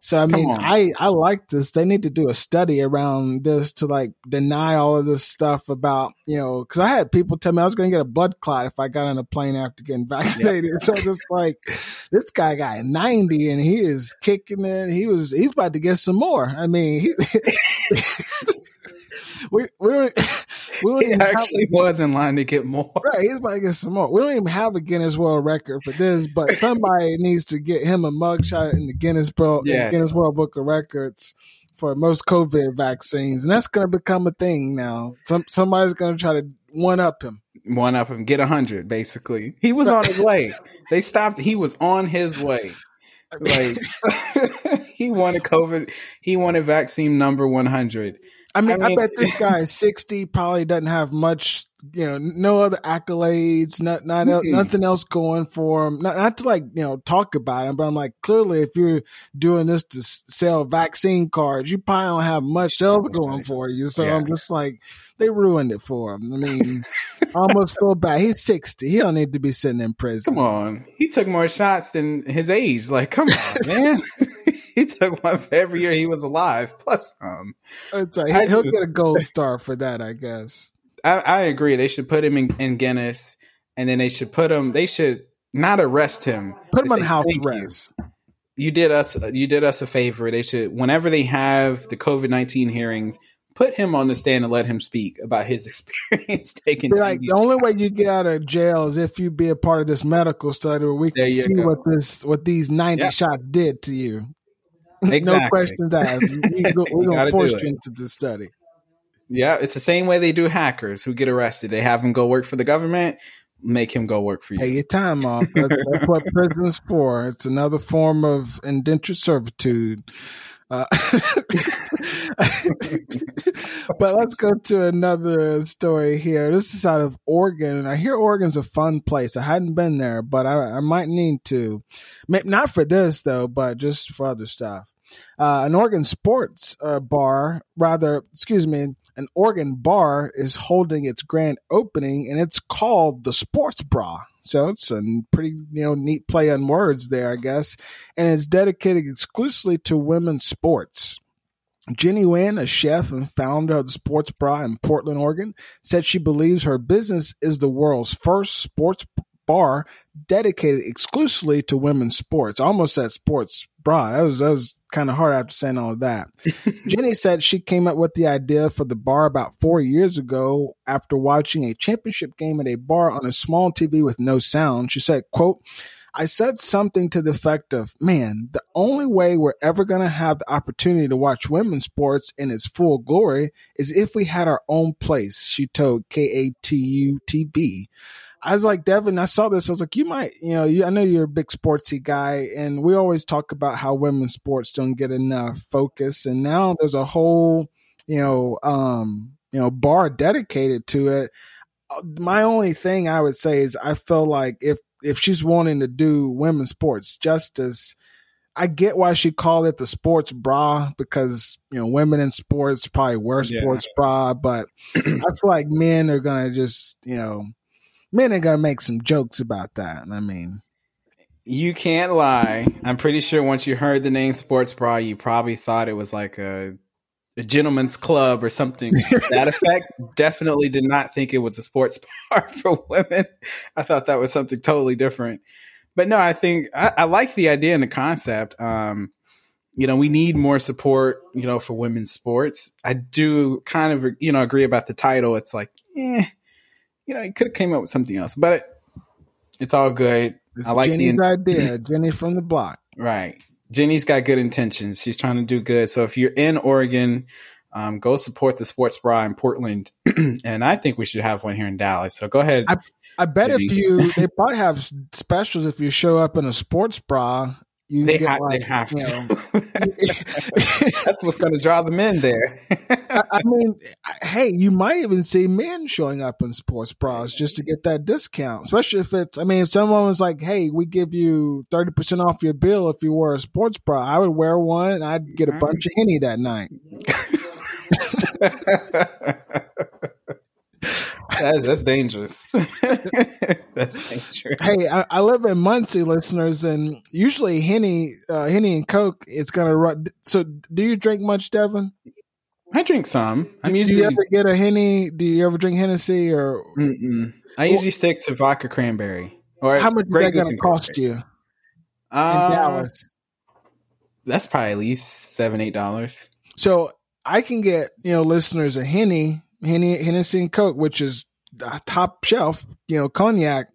so I mean, I, I like this. They need to do a study around this to like deny all of this stuff about, you know, because I had people tell me I was going to get a blood clot if I got on a plane after getting vaccinated. Yeah. So just like, this guy got ninety and he is kicking it. He was, he's about to get some more. I mean, he, we we, were, we were he actually have, was in line to get more. Right, he's about to get some more. We don't even have a Guinness World Record for this, but somebody needs to get him a mugshot in the Guinness World yes. Guinness World Book of Records for most COVID vaccines, and that's going to become a thing now. Some somebody's going to try to one up him, one up him, get a hundred. Basically, he was on his way. They stopped. He was on his way. Like he wanted COVID, he wanted vaccine number one hundred. I mean, I mean, I bet this guy is sixty, probably doesn't have much, you know, no other accolades, not, not mm-hmm. nothing else going for him. Not, not to like, you know, talk about him, but I'm like, clearly, if you're doing this to sell vaccine cards, you probably don't have much else going for you. So yeah. I'm just like, they ruined it for him. I mean, I almost feel bad. He's sixty. He don't need to be sitting in prison. Come on. He took more shots than his age. Like, come on, man. He took one for every year he was alive. Plus, um, it's like, he'll just, get a gold star for that, I guess. I, I agree. They should put him in, in Guinness, and then they should put him. They should not arrest him. Put him on house arrest. You. you did us. You did us a favor. They should, whenever they have the COVID nineteen hearings, put him on the stand and let him speak about his experience taking. Like, the only way you get out of jail is if you be a part of this medical study where we can see go. what this, what these ninety yeah. shots did to you. Exactly. No questions asked. We go, we're going to force you into the study. Yeah, it's the same way they do hackers who get arrested. They have him go work for the government, make him go work for you. Pay your time off. That's, that's what prison's for. It's another form of indentured servitude. Uh, but let's go to another story here. This is out of Oregon, and I hear Oregon's a fun place. I hadn't been there, but I, I might need to. Not for this, though, but just for other stuff. Uh, an Oregon sports uh, bar, rather, excuse me, an Oregon bar is holding its grand opening, and it's called the Sports Bra. So it's a pretty, you know, neat play on words there, I guess. And it's dedicated exclusively to women's sports. Jenny Nguyen, a chef and founder of the Sports Bra in Portland, Oregon, said she believes her business is the world's first sports bar dedicated exclusively to women's sports. I almost said sports bra. That was, that was kind of hard after saying all of that. Jenny said she came up with the idea for the bar about four years ago after watching a championship game at a bar on a small T V with no sound. She said, quote, I said something to the effect of, man, the only way we're ever going to have the opportunity to watch women's sports in its full glory is if we had our own place, she told K A T U T B. I was like, Devin, I saw this. I was like, you might, you know, you, I know you're a big sportsy guy, and we always talk about how women's sports don't get enough focus. And now there's a whole, you know, um, you know, bar dedicated to it. My only thing I would say is I feel like if, if she's wanting to do women's sports justice, I get why she called it the sports bra, because, you know, women in sports probably wear sports yeah. bra, but I feel like men are going to just, you know, men are going to make some jokes about that. I mean, you can't lie. I'm pretty sure once you heard the name sports bra, you probably thought it was like a, a gentleman's club or something to that effect. Definitely did not think it was a sports bar for women. I thought that was something totally different. But no, I think I, I like the idea and the concept. Um, you know, we need more support, you know, for women's sports. I do kind of, you know, agree about the title. It's like, eh, you know, it could have came up with something else, but it, it's all good. It's I like Jenny's the in- idea. Jenny from the block. Right. Jenny's got good intentions. She's trying to do good. So if you're in Oregon, um, go support the sports bra in Portland. And I think we should have one here in Dallas. So go ahead. I, I bet Jenny. If you, they probably have specials. If you show up in a sports bra, you they get ha- like, they have you know, to. That's what's going to draw them in there. I, I mean, hey, you might even see men showing up in sports bras just to get that discount, especially if it's, I mean, if someone was like, hey, we give you thirty percent off your bill if you wear a sports bra, I would wear one and I'd get a bunch of Henny that night. That's, that's dangerous. That's dangerous. Hey, I, I live in Muncie, listeners, and usually Henny, uh, Henny and Coke, it's gonna run. So, do you drink much, Devin? I drink some. I'm do, usually. Do you ever get a Henny? Do you ever drink Hennessy or? Mm-mm. I usually well, stick to vodka cranberry. Or how much is that gonna cost you? Uh, in Dallas, that's probably at least seven, eight dollars. So I can get you know listeners a Henny. Henny, Hennessy and Coke, which is top shelf, you know, cognac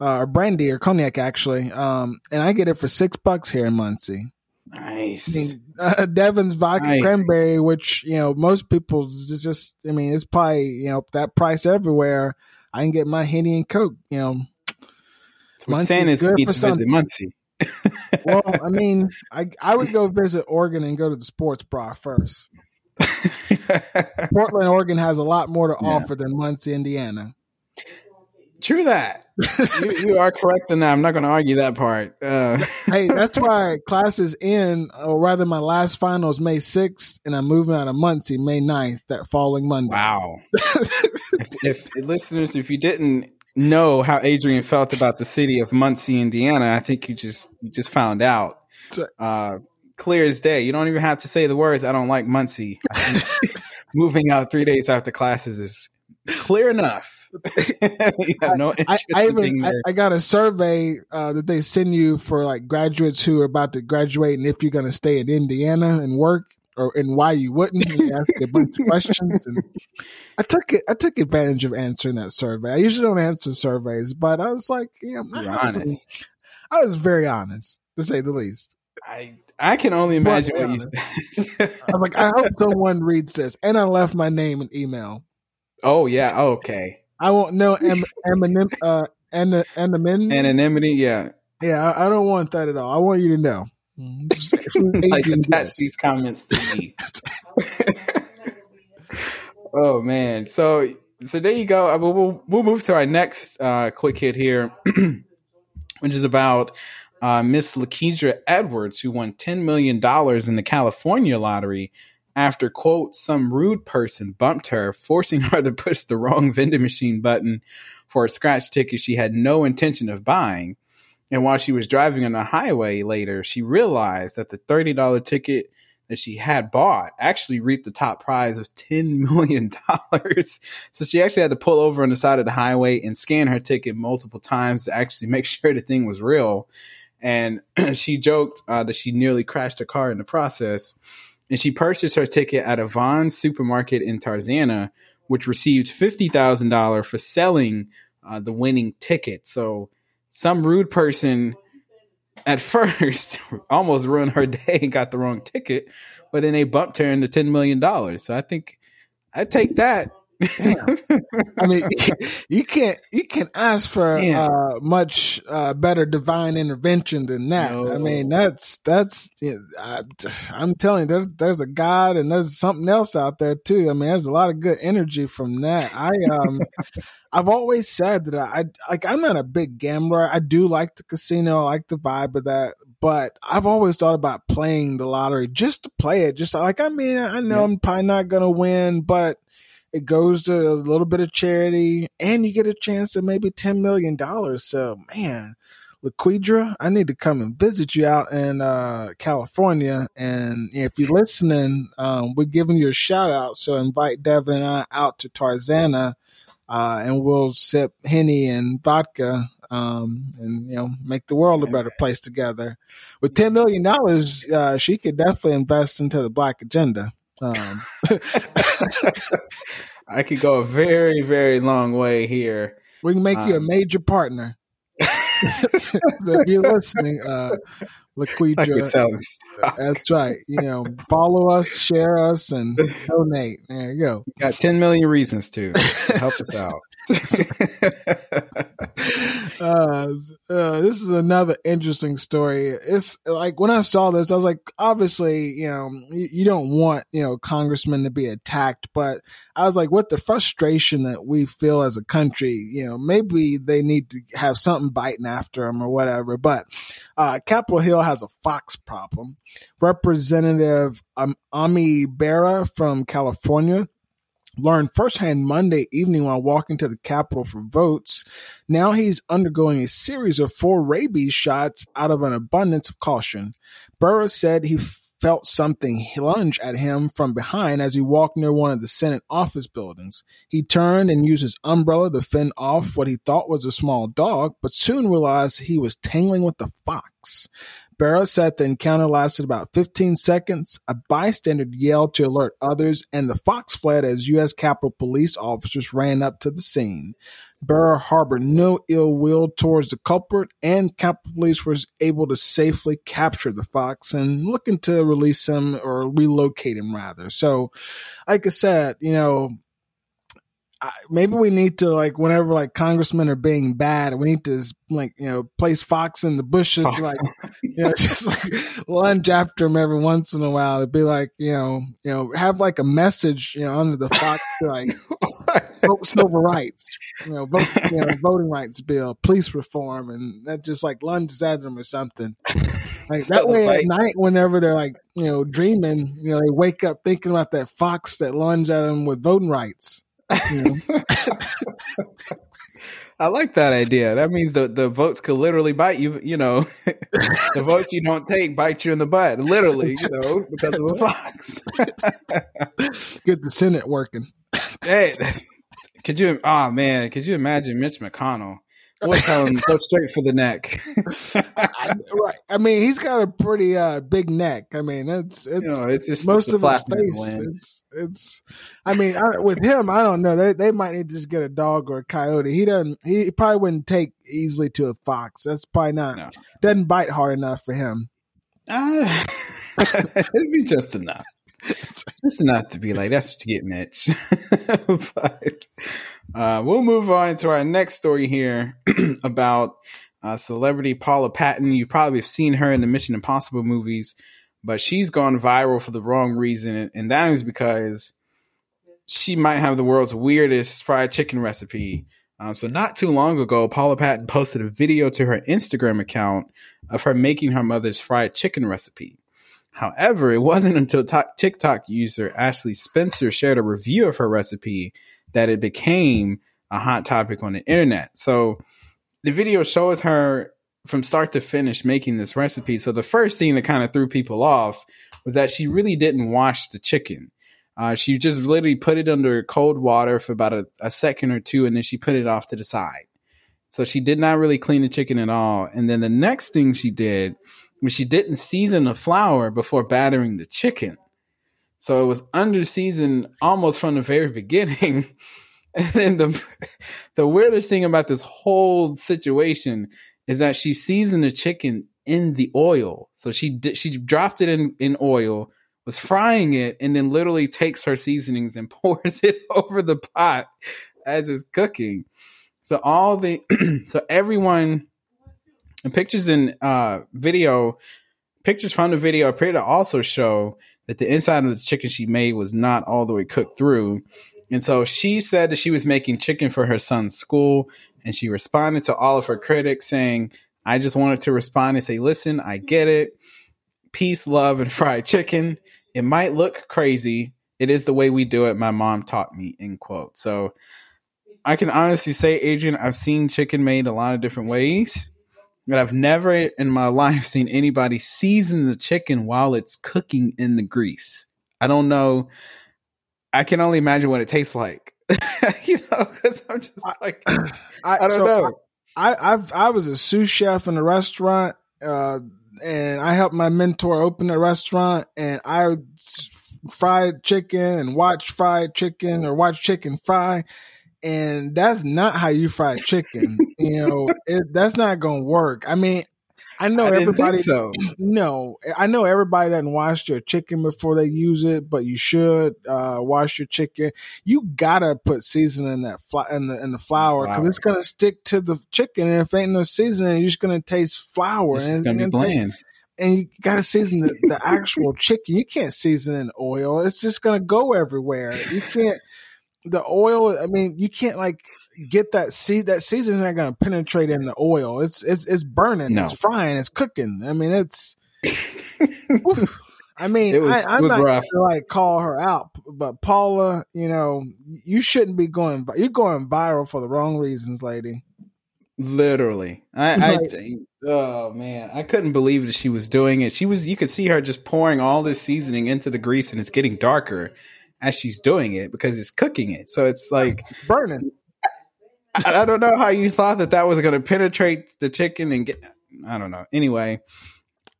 uh, or brandy or cognac, actually. Um, and I get it for six bucks here in Muncie. Nice. I mean, uh, Devin's vodka nice. Cranberry, which, you know, most people just, I mean, it's probably, you know, that price everywhere. I can get my Henny and Coke, you know. So what I'm saying is we need to visit Muncie. Well, I mean, I, I would go visit Oregon and go to the sports bra first. Portland, Oregon has a lot more to yeah. offer than Muncie, Indiana. True that. you, you are correct in that. I'm not going to argue that part. Uh. Hey, that's why classes end, or rather my last final is May sixth, and I'm moving out of Muncie May ninth, that following Monday. Wow. if, if listeners, if you didn't know how Adrian felt about the city of Muncie, Indiana, I think you just you just found out. Uh Clear as day. You don't even have to say the words. I don't like Muncie. I think moving out three days after classes is clear enough. You have no I, I, even, I, I got a survey uh, that they send you for like graduates who are about to graduate and if you're going to stay in Indiana and work or and why you wouldn't. You ask a bunch of questions. And I took it. I took advantage of answering that survey. I usually don't answer surveys, but I was like, yeah, I, honest. Was, I was very honest to say the least. I. I can only imagine what you said. I was like, I hope someone reads this. And I left my name and email. Oh, yeah. Okay. I won't know am, am, uh, an, anonymity. Anonymity, yeah. Yeah, I, I don't want that at all. I want you to know. Like attach these comments to me. Oh, man. So so there you go. We'll, we'll move to our next uh, quick hit here, which is about... Uh, Miss LaKeidra Edwards, who won ten million dollars in the California lottery after, quote, some rude person bumped her, forcing her to push the wrong vending machine button for a scratch ticket she had no intention of buying. And while she was driving on the highway later, she realized that the thirty dollars ticket that she had bought actually reaped the top prize of ten million dollars. So she actually had to pull over on the side of the highway and scan her ticket multiple times to actually make sure the thing was real. And she joked uh, that she nearly crashed her car in the process. And she purchased her ticket at a Vons supermarket in Tarzana, which received fifty thousand dollars for selling uh, the winning ticket. So some rude person at first almost ruined her day and got the wrong ticket, but then they bumped her into ten million dollars. So I think I take that. I mean, you can't you can't ask for uh, much uh, better divine intervention than that. No. I mean, that's that's I, I'm telling you, there's there's a God and there's something else out there too. I mean, there's a lot of good energy from that. I um, I've always said that I, I like I'm not a big gambler. I do like the casino, I like the vibe of that. But I've always thought about playing the lottery just to play it. Just like I mean, I know yeah. I'm probably not gonna win, but it goes to a little bit of charity, and you get a chance to maybe ten million dollars. So, man, Laquidra, I need to come and visit you out in uh, California. And if you're listening, um, we're giving you a shout-out. So invite Devin and I out to Tarzana, uh, and we'll sip Henny and vodka um, and, you know, make the world a better place together. With ten million dollars, uh, she could definitely invest into the Black agenda. Um, I could go a very, very long way here. We can make um, you a major partner. So if you're listening, uh, Laquidra, that's right. You know, follow us, share us, and donate. There you go. You got ten million reasons to help us out. uh, uh, this is another interesting story. It's like when I saw this, I was like, obviously, you know, you, you don't want, you know, congressmen to be attacked, but I was like, what the frustration that we feel as a country, you know, maybe they need to have something biting after them or whatever. But uh, Capitol Hill has a Fox problem. Representative um, Ami Berra from California learned firsthand Monday evening while walking to the Capitol for votes. Now he's undergoing a series of four rabies shots out of an abundance of caution. Burroughs said he felt something lunge at him from behind as he walked near one of the Senate office buildings. He turned and used his umbrella to fend off what he thought was a small dog, but soon realized he was tangling with the fox. Barra said the encounter lasted about fifteen seconds. A bystander yelled to alert others, and the fox fled as U S. Capitol police officers ran up to the scene. Barra harbored no ill will towards the culprit, and Capitol police was able to safely capture the fox and looking to release him or relocate him, rather. So, like I said, you know, maybe we need to, like, whenever, like, congressmen are being bad, we need to, like, you know, place Fox in the bushes, awesome. Like, you know, just like lunge after him every once in a while. It'd be like, you know, you know, have like a message, you know, under the Fox, like, vote civil rights, you know, vote, you know, voting rights bill, police reform, and that just like lunges at them or something. Like that way at night, whenever they're like, you know, dreaming, you know, they wake up thinking about that fox that lunged at them with voting rights. You know. I like that idea. That means the, the votes could literally bite you, you know. The votes you don't take bite you in the butt, literally, you know, because of a fox. Get the Senate working. Hey, could you, oh man, could you imagine Mitch McConnell? We'll tell him, go straight for the neck. I, right. I mean, he's got a pretty uh, big neck. I mean, it's it's, you know, it's just, most it's of his face. It's, it's I mean, I, with him, I don't know. They they might need to just get a dog or a coyote. He doesn't. He probably wouldn't take easily to a fox. That's probably not. No. Doesn't bite hard enough for him. Uh, it'd be just enough. It's enough to be like, that's what you get, Mitch. But uh, we'll move on to our next story here about uh, celebrity Paula Patton. You probably have seen her in the Mission Impossible movies, but she's gone viral for the wrong reason. And that is because she might have the world's weirdest fried chicken recipe. Um, so not too long ago, Paula Patton posted a video to her Instagram account of her making her mother's fried chicken recipe. However, it wasn't until t- TikTok user Ashley Spencer shared a review of her recipe that it became a hot topic on the internet. So the video showed her from start to finish making this recipe. So the first thing that kind of threw people off was that she really didn't wash the chicken. Uh, she just literally put it under cold water for about a, a second or two, and then she put it off to the side. So she did not really clean the chicken at all. And then the next thing she did was she didn't season the flour before battering the chicken. So it was under seasoned almost from the very beginning. And then the the weirdest thing about this whole situation is that she seasoned the chicken in the oil. So she did, she dropped it in, in oil, was frying it, and then literally takes her seasonings and pours it over the pot as it's cooking. So all the so everyone, and pictures in uh, video, pictures from the video appear to also show that the inside of the chicken she made was not all the way cooked through. And so she said that she was making chicken for her son's school, and she responded to all of her critics saying, "I just wanted to respond and say, listen, I get it. Peace, love, and fried chicken. It might look crazy. It is the way we do it. My mom taught me," end quote. So I can honestly say, Adrian, I've seen chicken made a lot of different ways, but I've never in my life seen anybody season the chicken while it's cooking in the grease. I don't know. I can only imagine what it tastes like. You know, because I'm just like, I, I don't so know. I, I I've I was a sous chef in a restaurant, uh, and I helped my mentor open a restaurant, and I fried chicken and watched fried chicken or watched chicken fry. And that's not how you fry chicken. You know, it, that's not going to work. I mean, I know I everybody. So. No, I know everybody doesn't wash their chicken before they use it, but you should uh, wash your chicken. You gotta put seasoning in that fl- in the in the flour because it's gonna stick to the chicken. And if ain't no seasoning, you're just gonna taste flour. It's and, gonna and be bland. Taste, and you gotta season the, the actual chicken. You can't season in oil. It's just gonna go everywhere. You can't. The oil, I mean, you can't like get that seed. That seasoning's not going to penetrate in the oil. It's it's it's burning. No. It's frying. It's cooking. I mean, it's. I mean, it was, I, I'm it not going to like call her out, but Paula, you know, you shouldn't be going. You're going viral for the wrong reasons, lady. Literally, I, like, I. Oh man, I couldn't believe that she was doing it. She was. You could see her just pouring all this seasoning into the grease, and it's getting darker as she's doing it because it's cooking it. So it's like burning. I, I don't know how you thought that that was going to penetrate the chicken and get, I don't know. Anyway,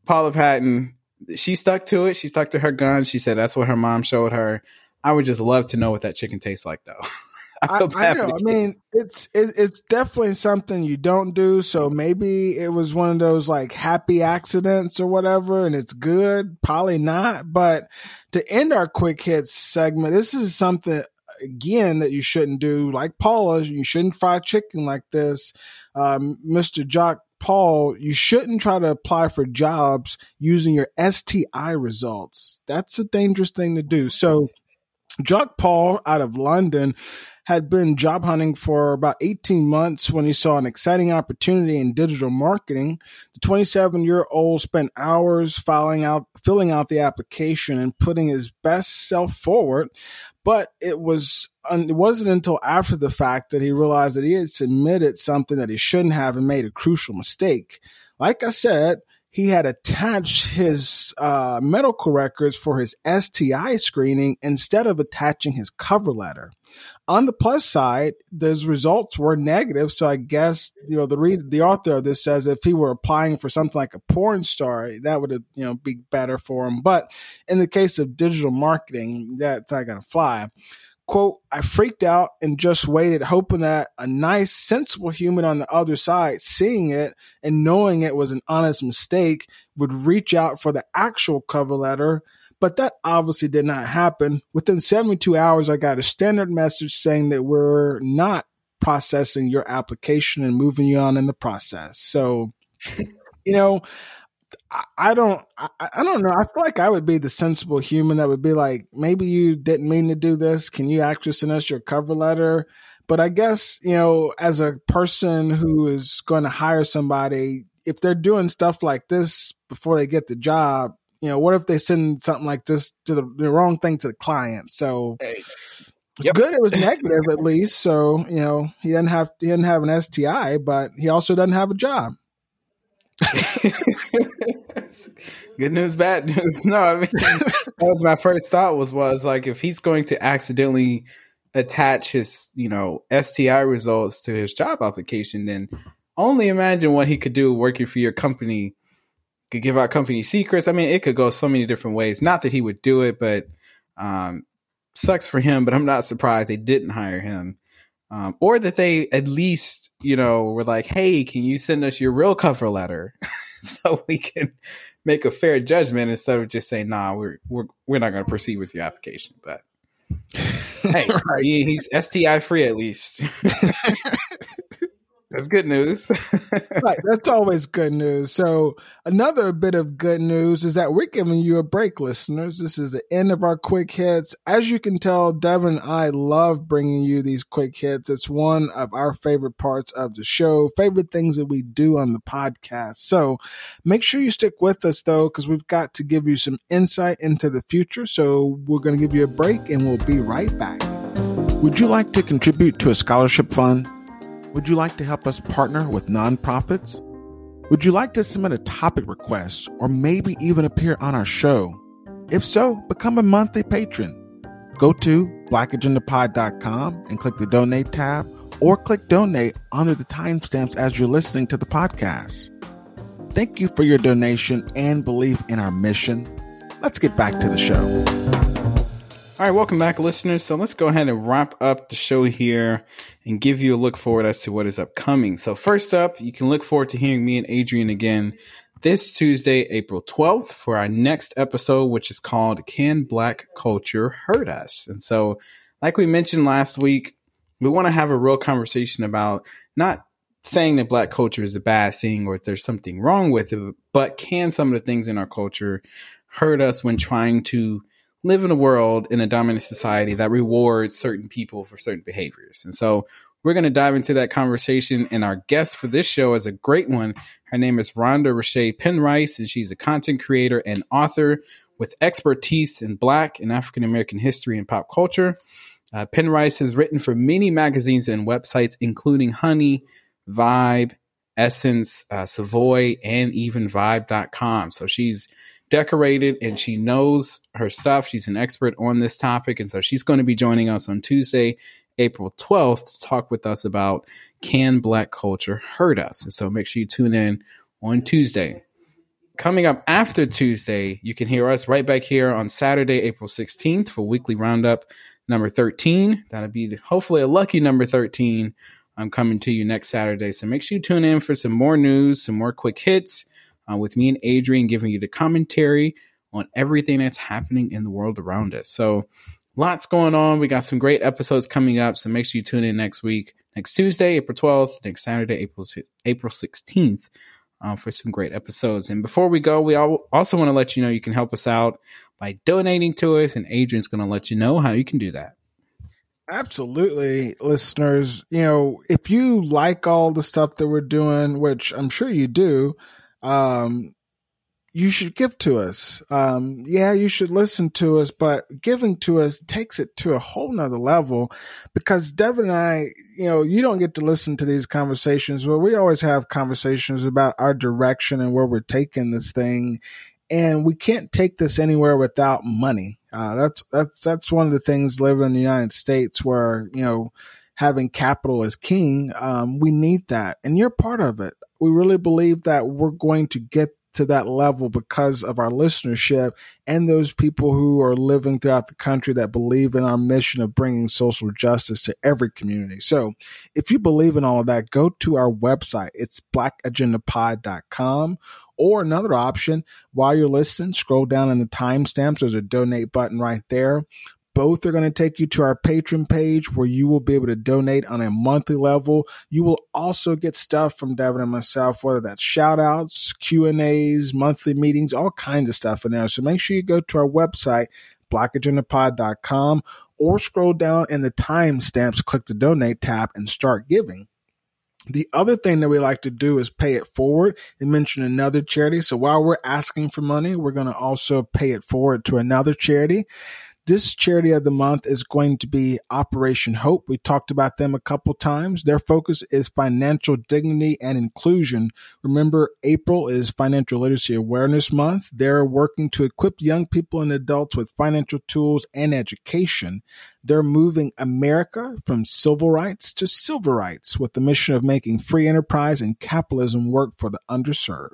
Paula Patton, she stuck to it. She stuck to her gun. She said that's what her mom showed her. I would just love to know what that chicken tastes like though. I, I, I know. I mean, it's it, it's definitely something you don't do. So maybe it was one of those like happy accidents or whatever, and it's good. Probably not. But to end our quick hits segment, this is something again that you shouldn't do. Like Paula, you shouldn't fry chicken like this. Um, Mister Jock Paul, you shouldn't try to apply for jobs using your S T I results. That's a dangerous thing to do. So Jock Paul out of London had been job hunting for about eighteen months when he saw an exciting opportunity in digital marketing. The twenty-seven-year-old spent hours filing out, filling out the application and putting his best self forward, but it was it wasn't until after the fact that he realized that he had submitted something that he shouldn't have and made a crucial mistake. Like I said, he had attached his uh, medical records for his S T I screening instead of attaching his cover letter. On the plus side, those results were negative. So I guess, you know, the read, the author of this says if he were applying for something like a porn star, that would, you know, be better for him. But in the case of digital marketing, that's not going to fly. Quote, "I freaked out and just waited, hoping that a nice, sensible human on the other side, seeing it and knowing it was an honest mistake, would reach out for the actual cover letter. But that obviously did not happen. Within seventy-two hours, I got a standard message saying that we're not processing your application and moving you on in the process." So, you know, I don't, I, I don't know. I feel like I would be the sensible human that would be like, maybe you didn't mean to do this. Can you actually send us your cover letter? But I guess, you know, as a person who is going to hire somebody, if they're doing stuff like this before they get the job, you know, what if they send something like this to the, the wrong thing to the client? So hey, it's yep. Good. It was negative at least. So, you know, he didn't have, he didn't have an S T I, but he also doesn't have a job. Good news, bad news. No, I mean, that was my first thought was, was like, if he's going to accidentally attach his, you know, S T I results to his job application, then only imagine what he could do working for your company. Could give out company secrets. I mean, it could go so many different ways. Not that he would do it, but um, sucks for him. But I'm not surprised they didn't hire him. Um, or that they at least, you know, were like, hey, can you send us your real cover letter so we can make a fair judgment instead of just saying, nah, we're we're, we're not going to proceed with your application. But hey, right. he, he's S T I free at least. That's good news. Right, that's always good news. So another bit of good news is that we're giving you a break, listeners. This is the end of our quick hits. As you can tell, Devin and I love bringing you these quick hits. It's one of our favorite parts of the show, favorite things that we do on the podcast. So make sure you stick with us, though, because we've got to give you some insight into the future. So we're going to give you a break, and we'll be right back. Would you like to contribute to a scholarship fund? Would you like to help us partner with nonprofits? Would you like to submit a topic request or maybe even appear on our show? If so, become a monthly patron. Go to black agenda pod dot com and click the Donate tab, or click Donate under the timestamps as you're listening to the podcast. Thank you for your donation and belief in our mission. Let's get back to the show. All right, welcome back, listeners. So let's go ahead and wrap up the show here and give you a look forward as to what is upcoming. So first up, you can look forward to hearing me and Adrian again this Tuesday, April twelfth, for our next episode, which is called Can Black Culture Hurt Us? And so, like we mentioned last week, we want to have a real conversation about not saying that Black culture is a bad thing or if there's something wrong with it, but can some of the things in our culture hurt us when trying to live in a world in a dominant society that rewards certain people for certain behaviors. And so we're going to dive into that conversation. And our guest for this show is a great one. Her name is Rhonda Rashae Penrice, and she's a content creator and author with expertise in Black and African-American history and pop culture. Uh, Penrice has written for many magazines and websites, including Honey, Vibe, Essence, uh, Savoy, and even Vibe dot com. So she's decorated and she knows her stuff. She's an expert on this topic. And so she's going to be joining us on Tuesday, April twelfth, to talk with us about Can Black Culture Hurt Us? And so make sure you tune in on Tuesday. Coming up after Tuesday, you can hear us right back here on Saturday, April sixteenth, for weekly roundup number thirteen. That'll be hopefully a lucky number thirteen. I'm coming to you next Saturday. So make sure you tune in for some more news, some more quick hits. Uh, with me and Adrian giving you the commentary on everything that's happening in the world around us. So lots going on. We got some great episodes coming up. So make sure you tune in next week, next Tuesday, April twelfth, next Saturday, April sixteenth uh, for some great episodes. And before we go, we all also want to let you know you can help us out by donating to us. And Adrian's going to let you know how you can do that. Absolutely, listeners. You know, if you like all the stuff that we're doing, which I'm sure you do, Um, you should give to us. Um, yeah, you should listen to us, but giving to us takes it to a whole nother level because Devin and I, you know, you don't get to listen to these conversations, but we always have conversations about our direction and where we're taking this thing. And we can't take this anywhere without money. Uh, that's, that's, that's one of the things living in the United States where, you know, having capital is king. Um, we need that. And you're part of it. We really believe that we're going to get to that level because of our listenership and those people who are living throughout the country that believe in our mission of bringing social justice to every community. So if you believe in all of that, go to our website. It's black agenda pod dot com. Or another option, while you're listening, scroll down in the timestamps. There's a donate button right there. Both are going to take you to our Patreon page where you will be able to donate on a monthly level. You will also get stuff from Devin and myself, whether that's shout outs, Q and A's, monthly meetings, all kinds of stuff in there. So make sure you go to our website, black agenda pod dot com, or scroll down in the timestamps, click the donate tab and start giving. The other thing that we like to do is pay it forward and mention another charity. So while we're asking for money, we're going to also pay it forward to another charity. This charity of the month is going to be Operation Hope. We talked about them a couple times. Their focus is financial dignity and inclusion. Remember, April is Financial Literacy Awareness Month. They're working to equip young people and adults with financial tools and education. They're moving America from civil rights to silver rights with the mission of making free enterprise and capitalism work for the underserved.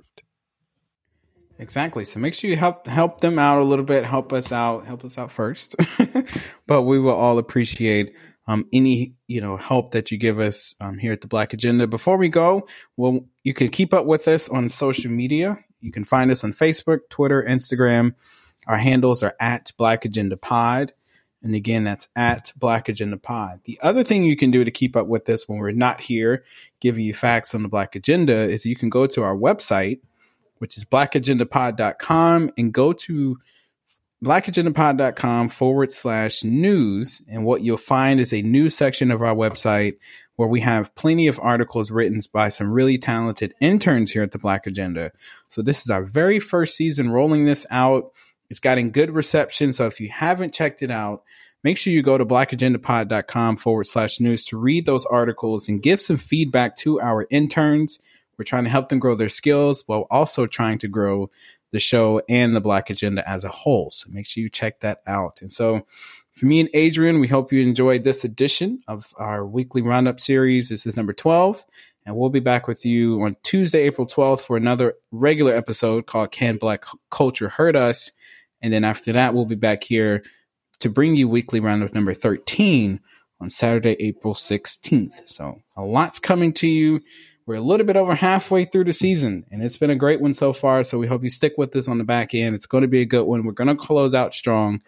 Exactly. So make sure you help help them out a little bit. Help us out. Help us out first. But we will all appreciate um, any you know help that you give us um, here at the Black Agenda. Before we go, well, you can keep up with us on social media. You can find us on Facebook, Twitter, Instagram. Our handles are at Black Agenda Pod. And again, that's at Black Agenda Pod. The other thing you can do to keep up with us when we're not here giving you facts on the Black Agenda is you can go to our website, which is black agenda pod dot com, and go to black agenda pod dot com forward slash news. And what you'll find is a news section of our website where we have plenty of articles written by some really talented interns here at the Black Agenda. So this is our very first season rolling this out. It's gotten good reception. So if you haven't checked it out, make sure you go to black agenda pod dot com forward slash news to read those articles and give some feedback to our interns. We're trying to help them grow their skills while also trying to grow the show and the Black Agenda as a whole. So make sure you check that out. And so for me and Adrian, we hope you enjoyed this edition of our weekly roundup series. This is number twelve, and we'll be back with you on Tuesday, April twelfth for another regular episode called Can Black Culture Hurt Us? And then after that, we'll be back here to bring you weekly roundup number thirteen on Saturday, April sixteenth. So a lot's coming to you. We're a little bit over halfway through the season, and it's been a great one so far. So we hope you stick with us on the back end. It's going to be a good one. We're going to close out strong.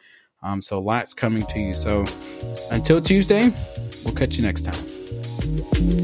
Um, so lots coming to you. So until Tuesday, we'll catch you next time.